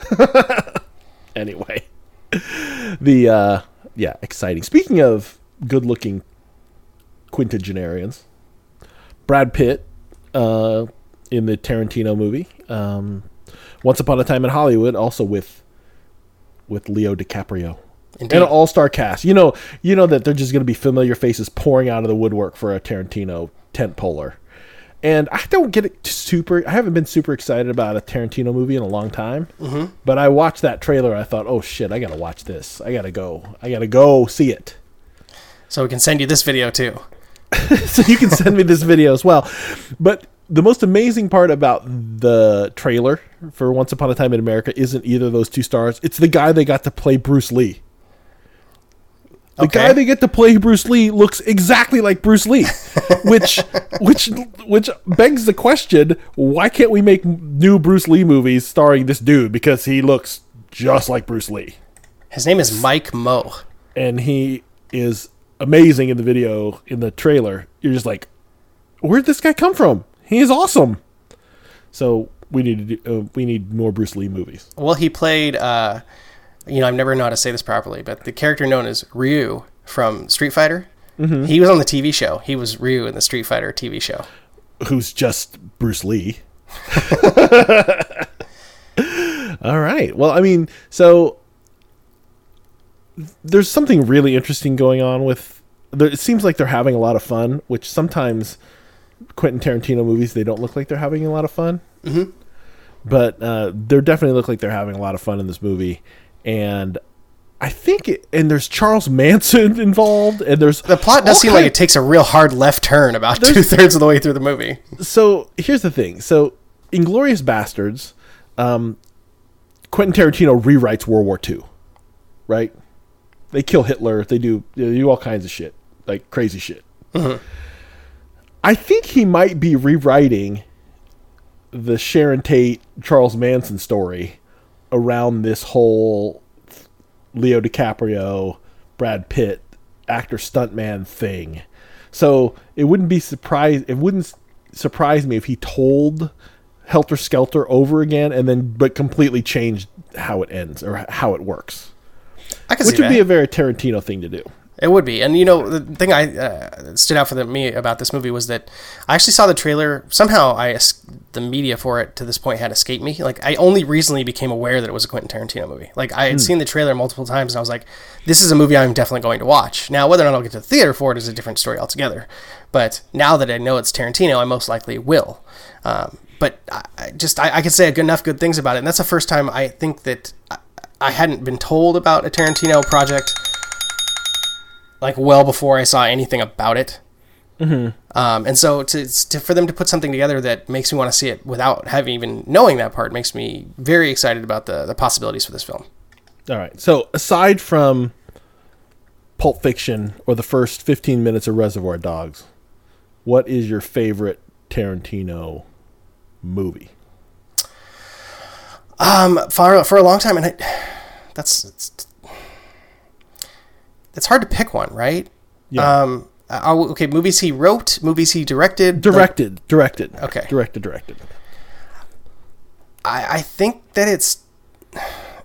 Anyway. The exciting. Speaking of good-looking quintagenarians, Brad Pitt in the Tarantino movie, Once Upon a Time in Hollywood, also with Leo DiCaprio. Indeed. And an all-star cast. You know that they're just going to be familiar faces pouring out of the woodwork for a Tarantino tentpoler. And I don't get it super... I haven't been super excited about a Tarantino movie in a long time. Mm-hmm. But I watched that trailer. I thought, oh, shit, I got to watch this. I got to go see it. So we can send you this video, too. So you can send me this video as well. But the most amazing part about the trailer for Once Upon a Time in America isn't either of those two stars. It's the guy they got to play Bruce Lee. The guy they get to play Bruce Lee looks exactly like Bruce Lee, which begs the question: why can't we make new Bruce Lee movies starring this dude? Because he looks just like Bruce Lee. His name is Mike Mo, and he is amazing in the video, in the trailer. You're just like, where'd this guy come from? He is awesome. So we need more Bruce Lee movies. Well, he played. I've never known how to say this properly, but the character known as Ryu from Street Fighter, he was on the TV show. He was Ryu in the Street Fighter TV show. Who's just Bruce Lee. All right. Well, I mean, so there's something really interesting going on with... It seems like they're having a lot of fun, which sometimes Quentin Tarantino movies, they don't look like they're having a lot of fun. Mm-hmm. But they definitely look like they're having a lot of fun in this movie. And I think there's Charles Manson involved, and there's... The plot does seem like it takes a real hard left turn about two-thirds of the way through the movie. So, here's the thing. So, Inglourious Basterds, Quentin Tarantino rewrites World War II, right? They kill Hitler. They do all kinds of shit, like crazy shit. Mm-hmm. I think he might be rewriting the Sharon Tate, Charles Manson story around this whole Leo DiCaprio, Brad Pitt, actor stuntman thing. So it wouldn't surprise me if he told Helter Skelter over again but completely changed how it ends or how it works. I can see that. Which would be a very Tarantino thing to do. It would be. And, the thing stood out for me about this movie was that I actually saw the trailer. Somehow, the media for it to this point had escaped me. Like, I only recently became aware that it was a Quentin Tarantino movie. Like, I had seen the trailer multiple times, and I was like, this is a movie I'm definitely going to watch. Now, whether or not I'll get to the theater for it is a different story altogether. But now that I know it's Tarantino, I most likely will. But I could say enough good things about it. And that's the first time I think that I hadn't been told about a Tarantino project, like, well before I saw anything about it. Mm-hmm. And so for them to put something together that makes me want to see it without having even knowing that part makes me very excited about the possibilities for this film. All right. So aside from Pulp Fiction or the first 15 minutes of Reservoir Dogs, what is your favorite Tarantino movie? For a long time, and it's hard to pick one, right? Yeah. Okay, movies he wrote, movies he directed. Directed. Okay. Directed. I think that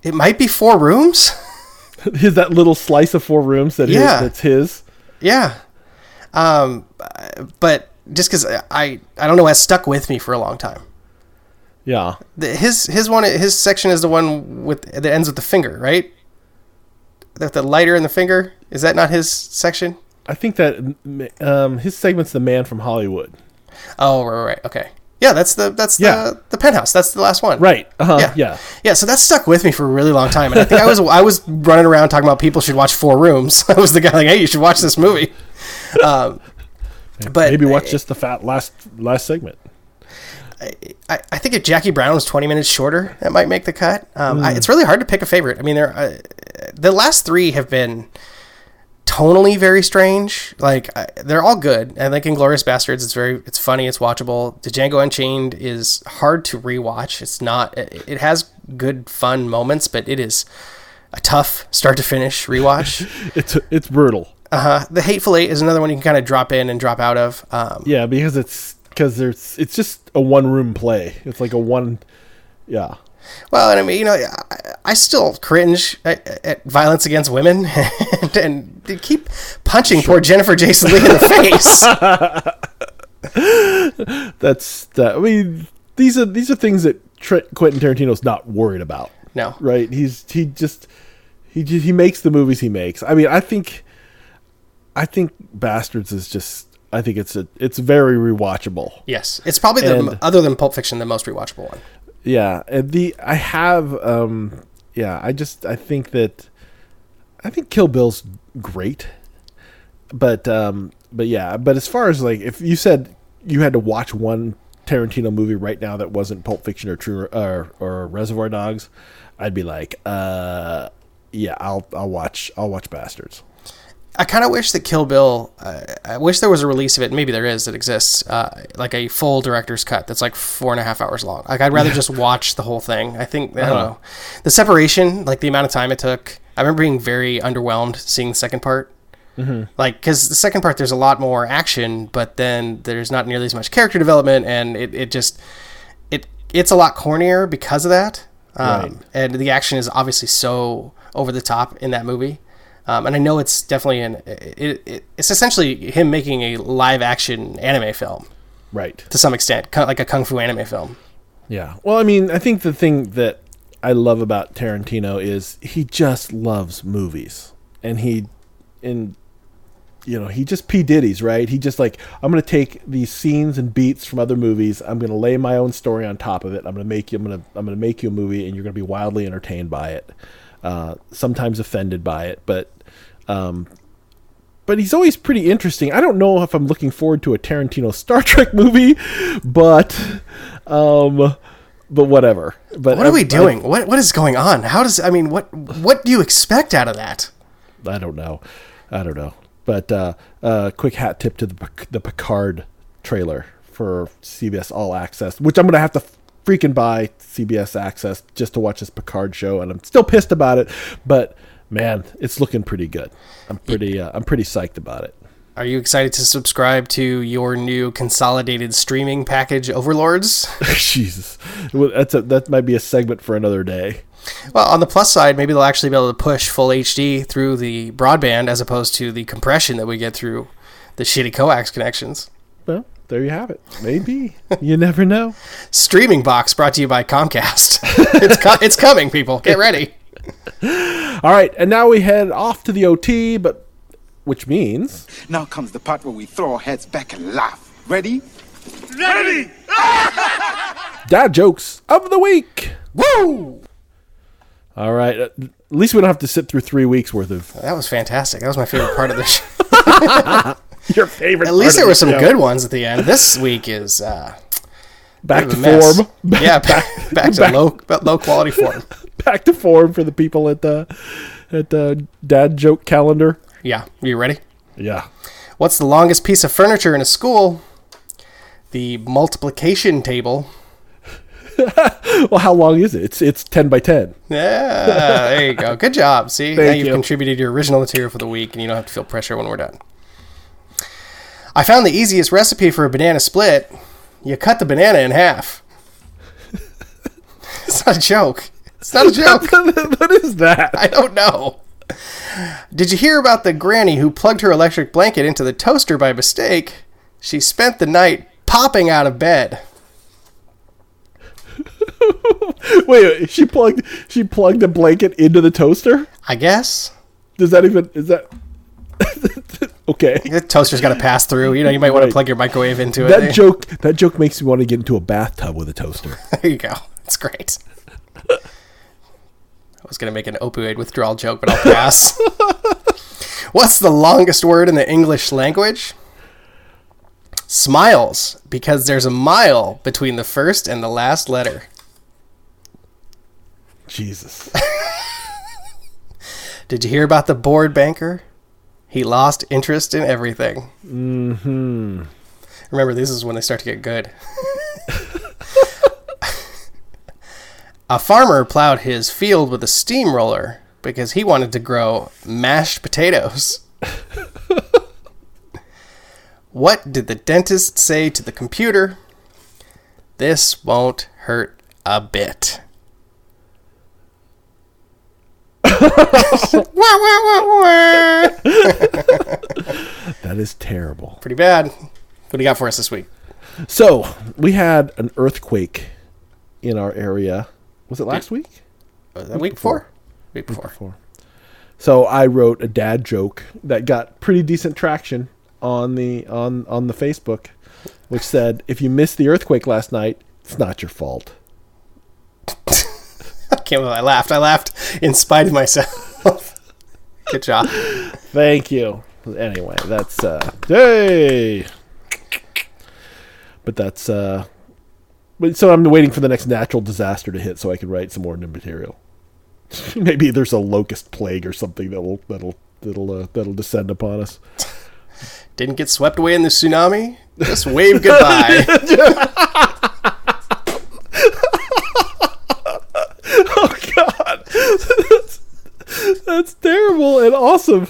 it might be Four Rooms. Is that little slice of Four Rooms that's his? Yeah. But just because I don't know, has stuck with me for a long time. Yeah. His section is the one that ends with the finger, right? The lighter in the finger. Is that not his section? I think that his segment's The Man from Hollywood. Oh, right. Okay. Yeah, that's the penthouse. That's the last one. Right. Uh-huh. Yeah. So that stuck with me for a really long time, and I think I was running around talking about people should watch Four Rooms. I was the guy like, hey, you should watch this movie. But maybe watch just the last segment. I think if Jackie Brown was 20 minutes shorter, that might make the cut. It's really hard to pick a favorite. I mean, the last three have been tonally very strange. Like, they're all good. I think Inglourious Basterds, it's funny, it's watchable. The Django Unchained is hard to rewatch. It has good fun moments, but it is a tough start to finish rewatch. it's brutal. The Hateful Eight is another one you can kind of drop in and drop out of. Because it's just a one room play. It's like a one. Yeah. Well, and I mean, I still cringe at violence against women and they keep punching poor Jennifer Jason Leigh in the face. I mean, these are things that Quentin Tarantino's not worried about. No, right? He just makes the movies he makes. I mean, I think Bastards is just. I think it's very rewatchable. Yes, it's probably other than Pulp Fiction the most rewatchable one. Yeah, and I think Kill Bill's great, but as far as like if you said you had to watch one Tarantino movie right now that wasn't Pulp Fiction or True or Reservoir Dogs, I'd be like, I'll watch Bastards. I kind of wish that Kill Bill. I wish there was a release of it. Maybe there is that exists, like a full director's cut that's like 4.5 hours long. Like I'd rather just watch the whole thing. I think I don't know, the separation, like the amount of time it took. I remember being very underwhelmed seeing the second part, like because the second part there's a lot more action, but then there's not nearly as much character development, and it's a lot cornier because of that. Right. And the action is obviously so over the top in that movie. And I know it's definitely it's essentially him making a live action anime film. Right. To some extent, like a kung fu anime film. Yeah. Well, I mean, I think the thing that I love about Tarantino is he just loves movies. And he just P. Diddy's, right? He just like, I'm going to take these scenes and beats from other movies. I'm going to lay my own story on top of it. I'm going to make you a movie and you're going to be wildly entertained by it. Sometimes offended by it, but he's always pretty interesting. I don't know if I'm looking forward to a Tarantino Star Trek movie, but whatever. But what are we doing? What is going on? What do you expect out of that? I don't know. But quick hat tip to the Picard trailer for CBS All Access, which I'm gonna have to freaking buy CBS Access just to watch this Picard show, and I'm still pissed about it, but man, it's looking pretty good. I'm pretty psyched about it. Are you excited to subscribe to your new consolidated streaming package, Overlords? Jesus. Well, that might be a segment for another day. Well, on the plus side, maybe they'll actually be able to push full HD through the broadband as opposed to the compression that we get through the shitty coax connections. Well, there you have it. Maybe. You never know. Streaming box brought to you by Comcast. It's coming, people. Get ready. All right. And now we head off to the OT, but which means... Now comes the part where we throw our heads back and laugh. Ready? Ready! Dad jokes of the week. Woo! All right. At least we don't have to sit through 3 weeks worth of... That was fantastic. That was my favorite part of the show. Your favorite part. At least there were some good ones at the end. This week is... back to form. Yeah, back to low quality form. Back to form for the people at the dad joke calendar. Yeah. Are you ready? Yeah. What's the longest piece of furniture in a school? The multiplication table. Well, how long is it? It's 10 by 10. Yeah, there you go. Good job. See, now you've contributed your original material for the week, and you don't have to feel pressure when we're done. I found the easiest recipe for a banana split. You cut the banana in half. It's not a joke. It's not a joke. What is that? I don't know. Did you hear about the granny who plugged her electric blanket into the toaster by mistake? She spent the night popping out of bed. Wait, she plugged a blanket into the toaster? I guess. Is that okay? The toaster's got to pass through. You know, you might want to plug your microwave into it. That joke makes me want to get into a bathtub with a toaster. There you go. It's great. I was going to make an opioid withdrawal joke, but I'll pass. What's the longest word in the English language? Smiles, because there's a mile between the first and the last letter. Jesus. Did you hear about the bored banker? He lost interest in everything. Mm-hmm. Remember, this is when they start to get good. A farmer plowed his field with a steamroller because he wanted to grow mashed potatoes. What did the dentist say to the computer? This won't hurt a bit. That is terrible. Pretty bad. What do you got for us this week? So, we had an earthquake in our area. Was it last week? Was that week before? Week before. So, I wrote a dad joke that got pretty decent traction on the Facebook, which said, if you missed the earthquake last night, it's not your fault. I can't believe I laughed. I laughed in spite of myself. Good job. Thank you. Anyway, that's hey. But that's so I'm waiting for the next natural disaster to hit so I can write some more new material. Maybe there's a locust plague or something that'll descend upon us. Didn't get swept away in the tsunami. Just wave goodbye. Oh, God. That's terrible and awesome.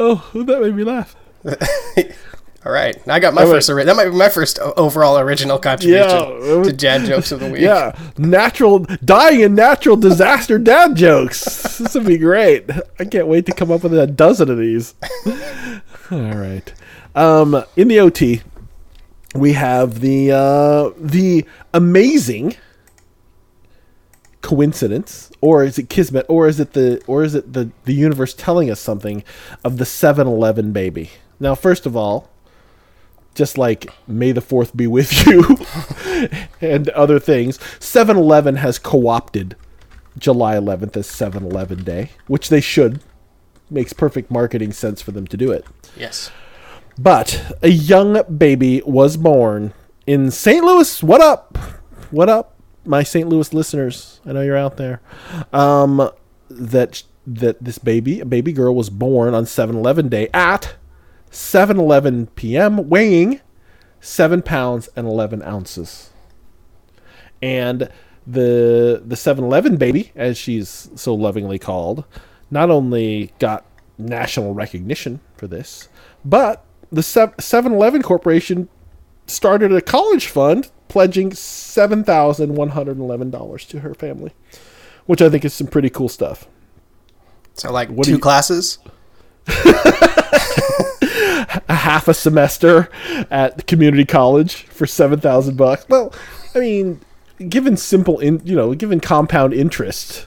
Oh, that made me laugh. All right. I got my first. That might be my first overall original contribution to dad jokes of the week. Yeah. Dying in natural disaster dad jokes. This would be great. I can't wait to come up with a dozen of these. All right. In the OT, we have the amazing coincidence, or is it kismet, or is it the universe telling us something of the 7-Eleven baby? Now, first of all, just like May the 4th be with you and other things, 7-Eleven has co-opted July 11th as 7-Eleven Day, which they should. Makes perfect marketing sense for them to do it. Yes. But a young baby was born in St. Louis. What up? What up, my St. Louis listeners? I know you're out there. That this baby, a baby girl, was born on 7-Eleven Day at 7:11 p.m., weighing 7 pounds and 11 ounces. And the 7-Eleven baby, as she's so lovingly called, not only got national recognition for this, but the 7-Eleven Corporation started a college fund pledging $7,111 to her family, which I think is some pretty cool stuff. So, like, what, two classes? A half a semester at community college for $7,000. Well, I mean, given compound interest,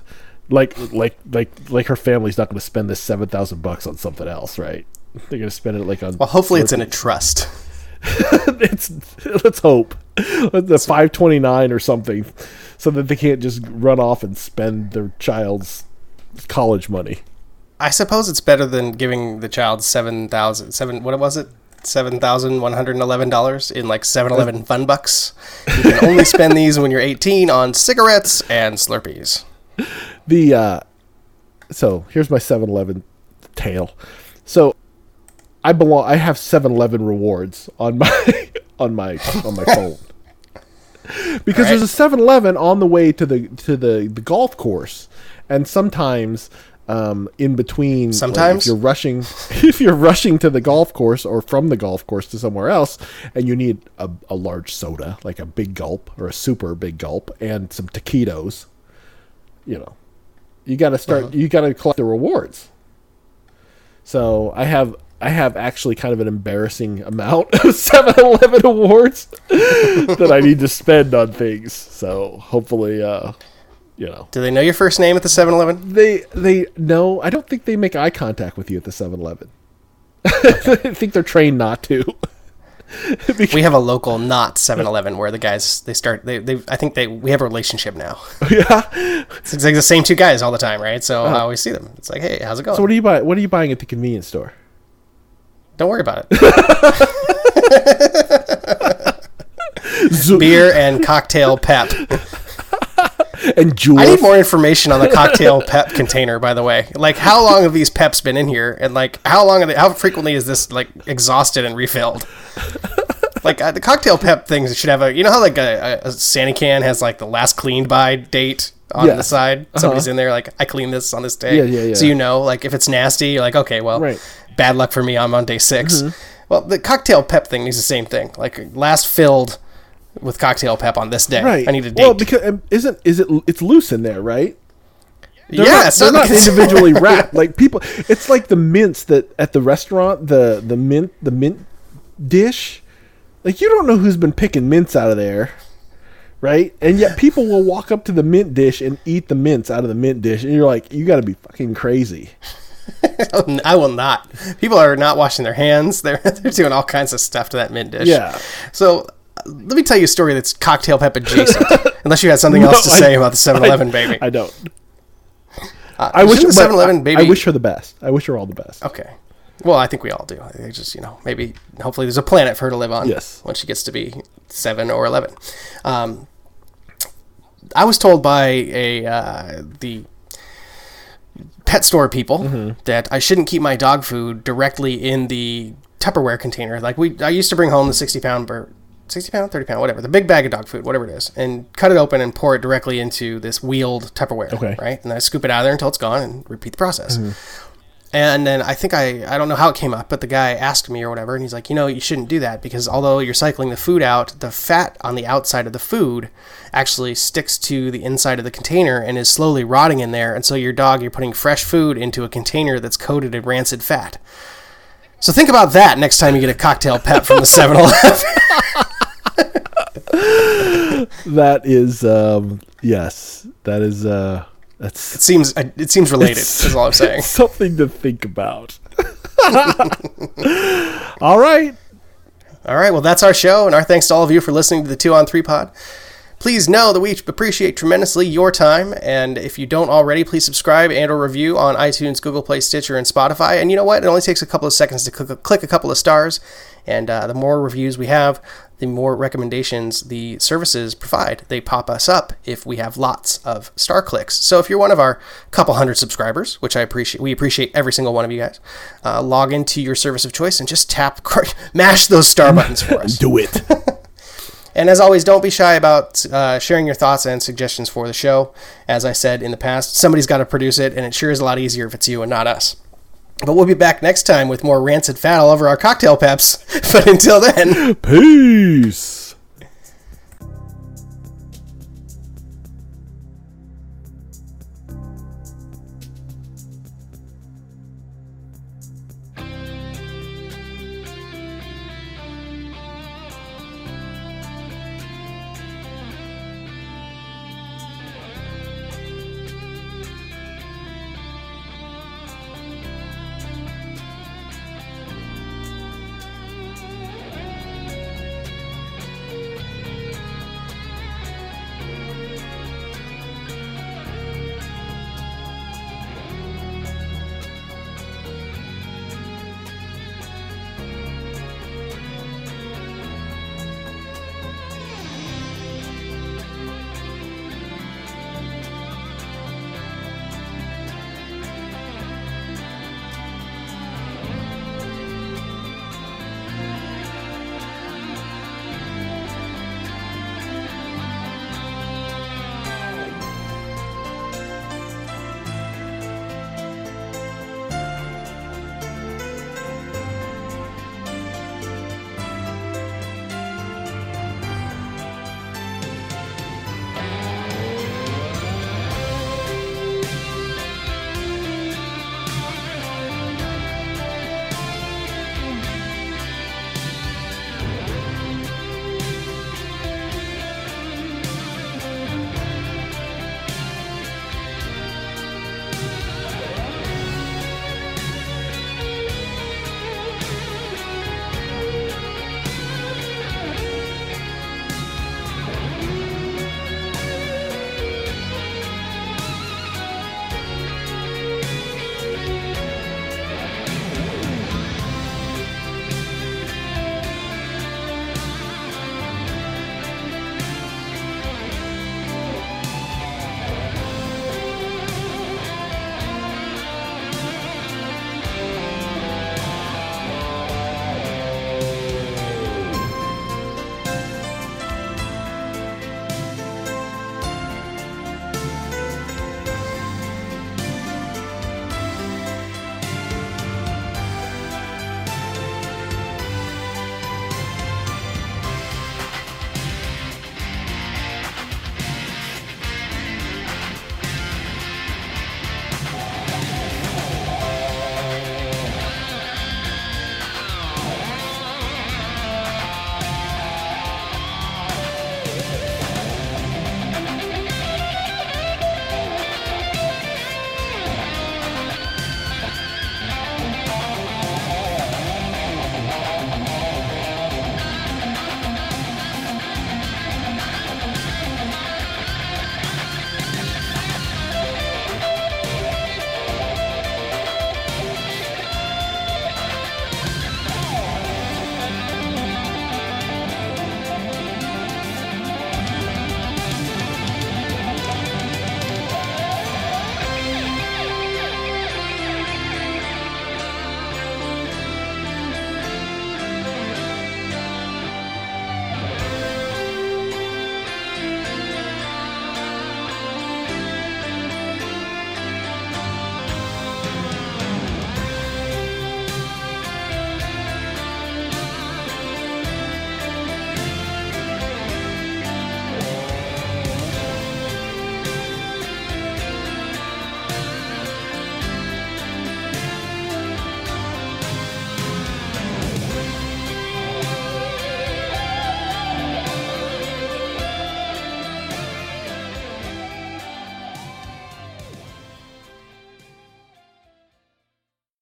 like her family's not going to spend this $7,000 on something else, right? They're going to spend it on. Well, hopefully it's in a trust. Let's hope. The 529 or something, so that they can't just run off and spend their child's college money. I suppose it's better than giving the child $7,111 in like 7-Eleven fun bucks. You can only spend these when you're 18 on cigarettes and Slurpees. The so here's my 7-Eleven tale. So I have 7-Eleven rewards on my on my phone. Because there's a 7-Eleven on the way to the golf course, and sometimes in between, sometimes like, if you're rushing to the golf course or from the golf course to somewhere else, and you need a large soda, like a big gulp or a super big gulp, and some taquitos, you know, you got to start. You got to collect the rewards. So I have actually kind of an embarrassing amount of 7-Eleven awards that I need to spend on things. So hopefully, you know. Do they know your first name at the 7-Eleven? They know. I don't think they make eye contact with you at the 7-Eleven. Okay. I think they're trained not to. We have a local not 7-Eleven where the guys, we have a relationship now. Yeah. It's like the same two guys all the time, right? So I always see them. It's like, hey, how's it going? So what are you buying at the convenience store? Don't worry about it. Beer and cocktail pep. And Juul. I need more information on the cocktail pep container, by the way. Like, how long have these peps been in here? And, like, how frequently is this, like, exhausted and refilled? Like, the cocktail pep things should have you know how, like, a Sandy can has, like, the last cleaned by date on the side? Somebody's in there, like, I cleaned this on this day. Yeah. So, you know, like, if it's nasty, you're like, okay, well. Right. Bad luck for me, I'm on day 6. Well, the cocktail pep thing is the same thing. Like, last filled with cocktail pep on this day. Right. I need a date. Well, because it's loose in there, right? They're not individually wrapped. Like people, it's like the mints that at the restaurant, the mint dish. Like, you don't know who's been picking mints out of there, right? And yet people will walk up to the mint dish and eat the mints out of the mint dish, and you're like, you got to be fucking crazy. I will not. People are not washing their hands. They're doing all kinds of stuff to that mint dish. Yeah. So let me tell you a story that's cocktail pep adjacent. Unless you had something else to say about the 7-Eleven baby. I don't. I wish the 7-Eleven baby. I wish her the best. I wish her all the best. Okay. Well, I think we all do. It's just, you know, maybe hopefully there's a planet for her to live on. Yes. When she gets to be 7 or 11. I was told by the pet store people that I shouldn't keep my dog food directly in the Tupperware container. Like, I used to bring home the 30 pound, whatever, the big bag of dog food, whatever it is, and cut it open and pour it directly into this wheeled Tupperware. Okay. Right. And I scoop it out of there until it's gone and repeat the process. And then I think I don't know how it came up, but the guy asked me or whatever, and he's like, you know, you shouldn't do that because although you're cycling the food out, the fat on the outside of the food actually sticks to the inside of the container and is slowly rotting in there. And so you're putting fresh food into a container that's coated in rancid fat. So think about that next time you get a cocktail pep from the 7-Eleven. That is, yes, that is... It seems related, is all I'm saying. Something to think about. All right. Well, that's our show, and our thanks to all of you for listening to the 2 on 3 pod. Please know that we appreciate tremendously your time, and if you don't already, please subscribe and or review on iTunes, Google Play, Stitcher, and Spotify. And you know what? It only takes a couple of seconds to click a couple of stars, and the more reviews we have, the more recommendations the services provide. They pop us up if we have lots of star clicks. So if you're one of our couple hundred subscribers, which I appreciate, we appreciate every single one of you guys, log into your service of choice and just mash those star buttons for us. Do it. And as always, don't be shy about sharing your thoughts and suggestions for the show. As I said in the past, somebody's got to produce it, and it sure is a lot easier if it's you and not us. But we'll be back next time with more rancid fat all over our cocktail peps. But until then... Peace!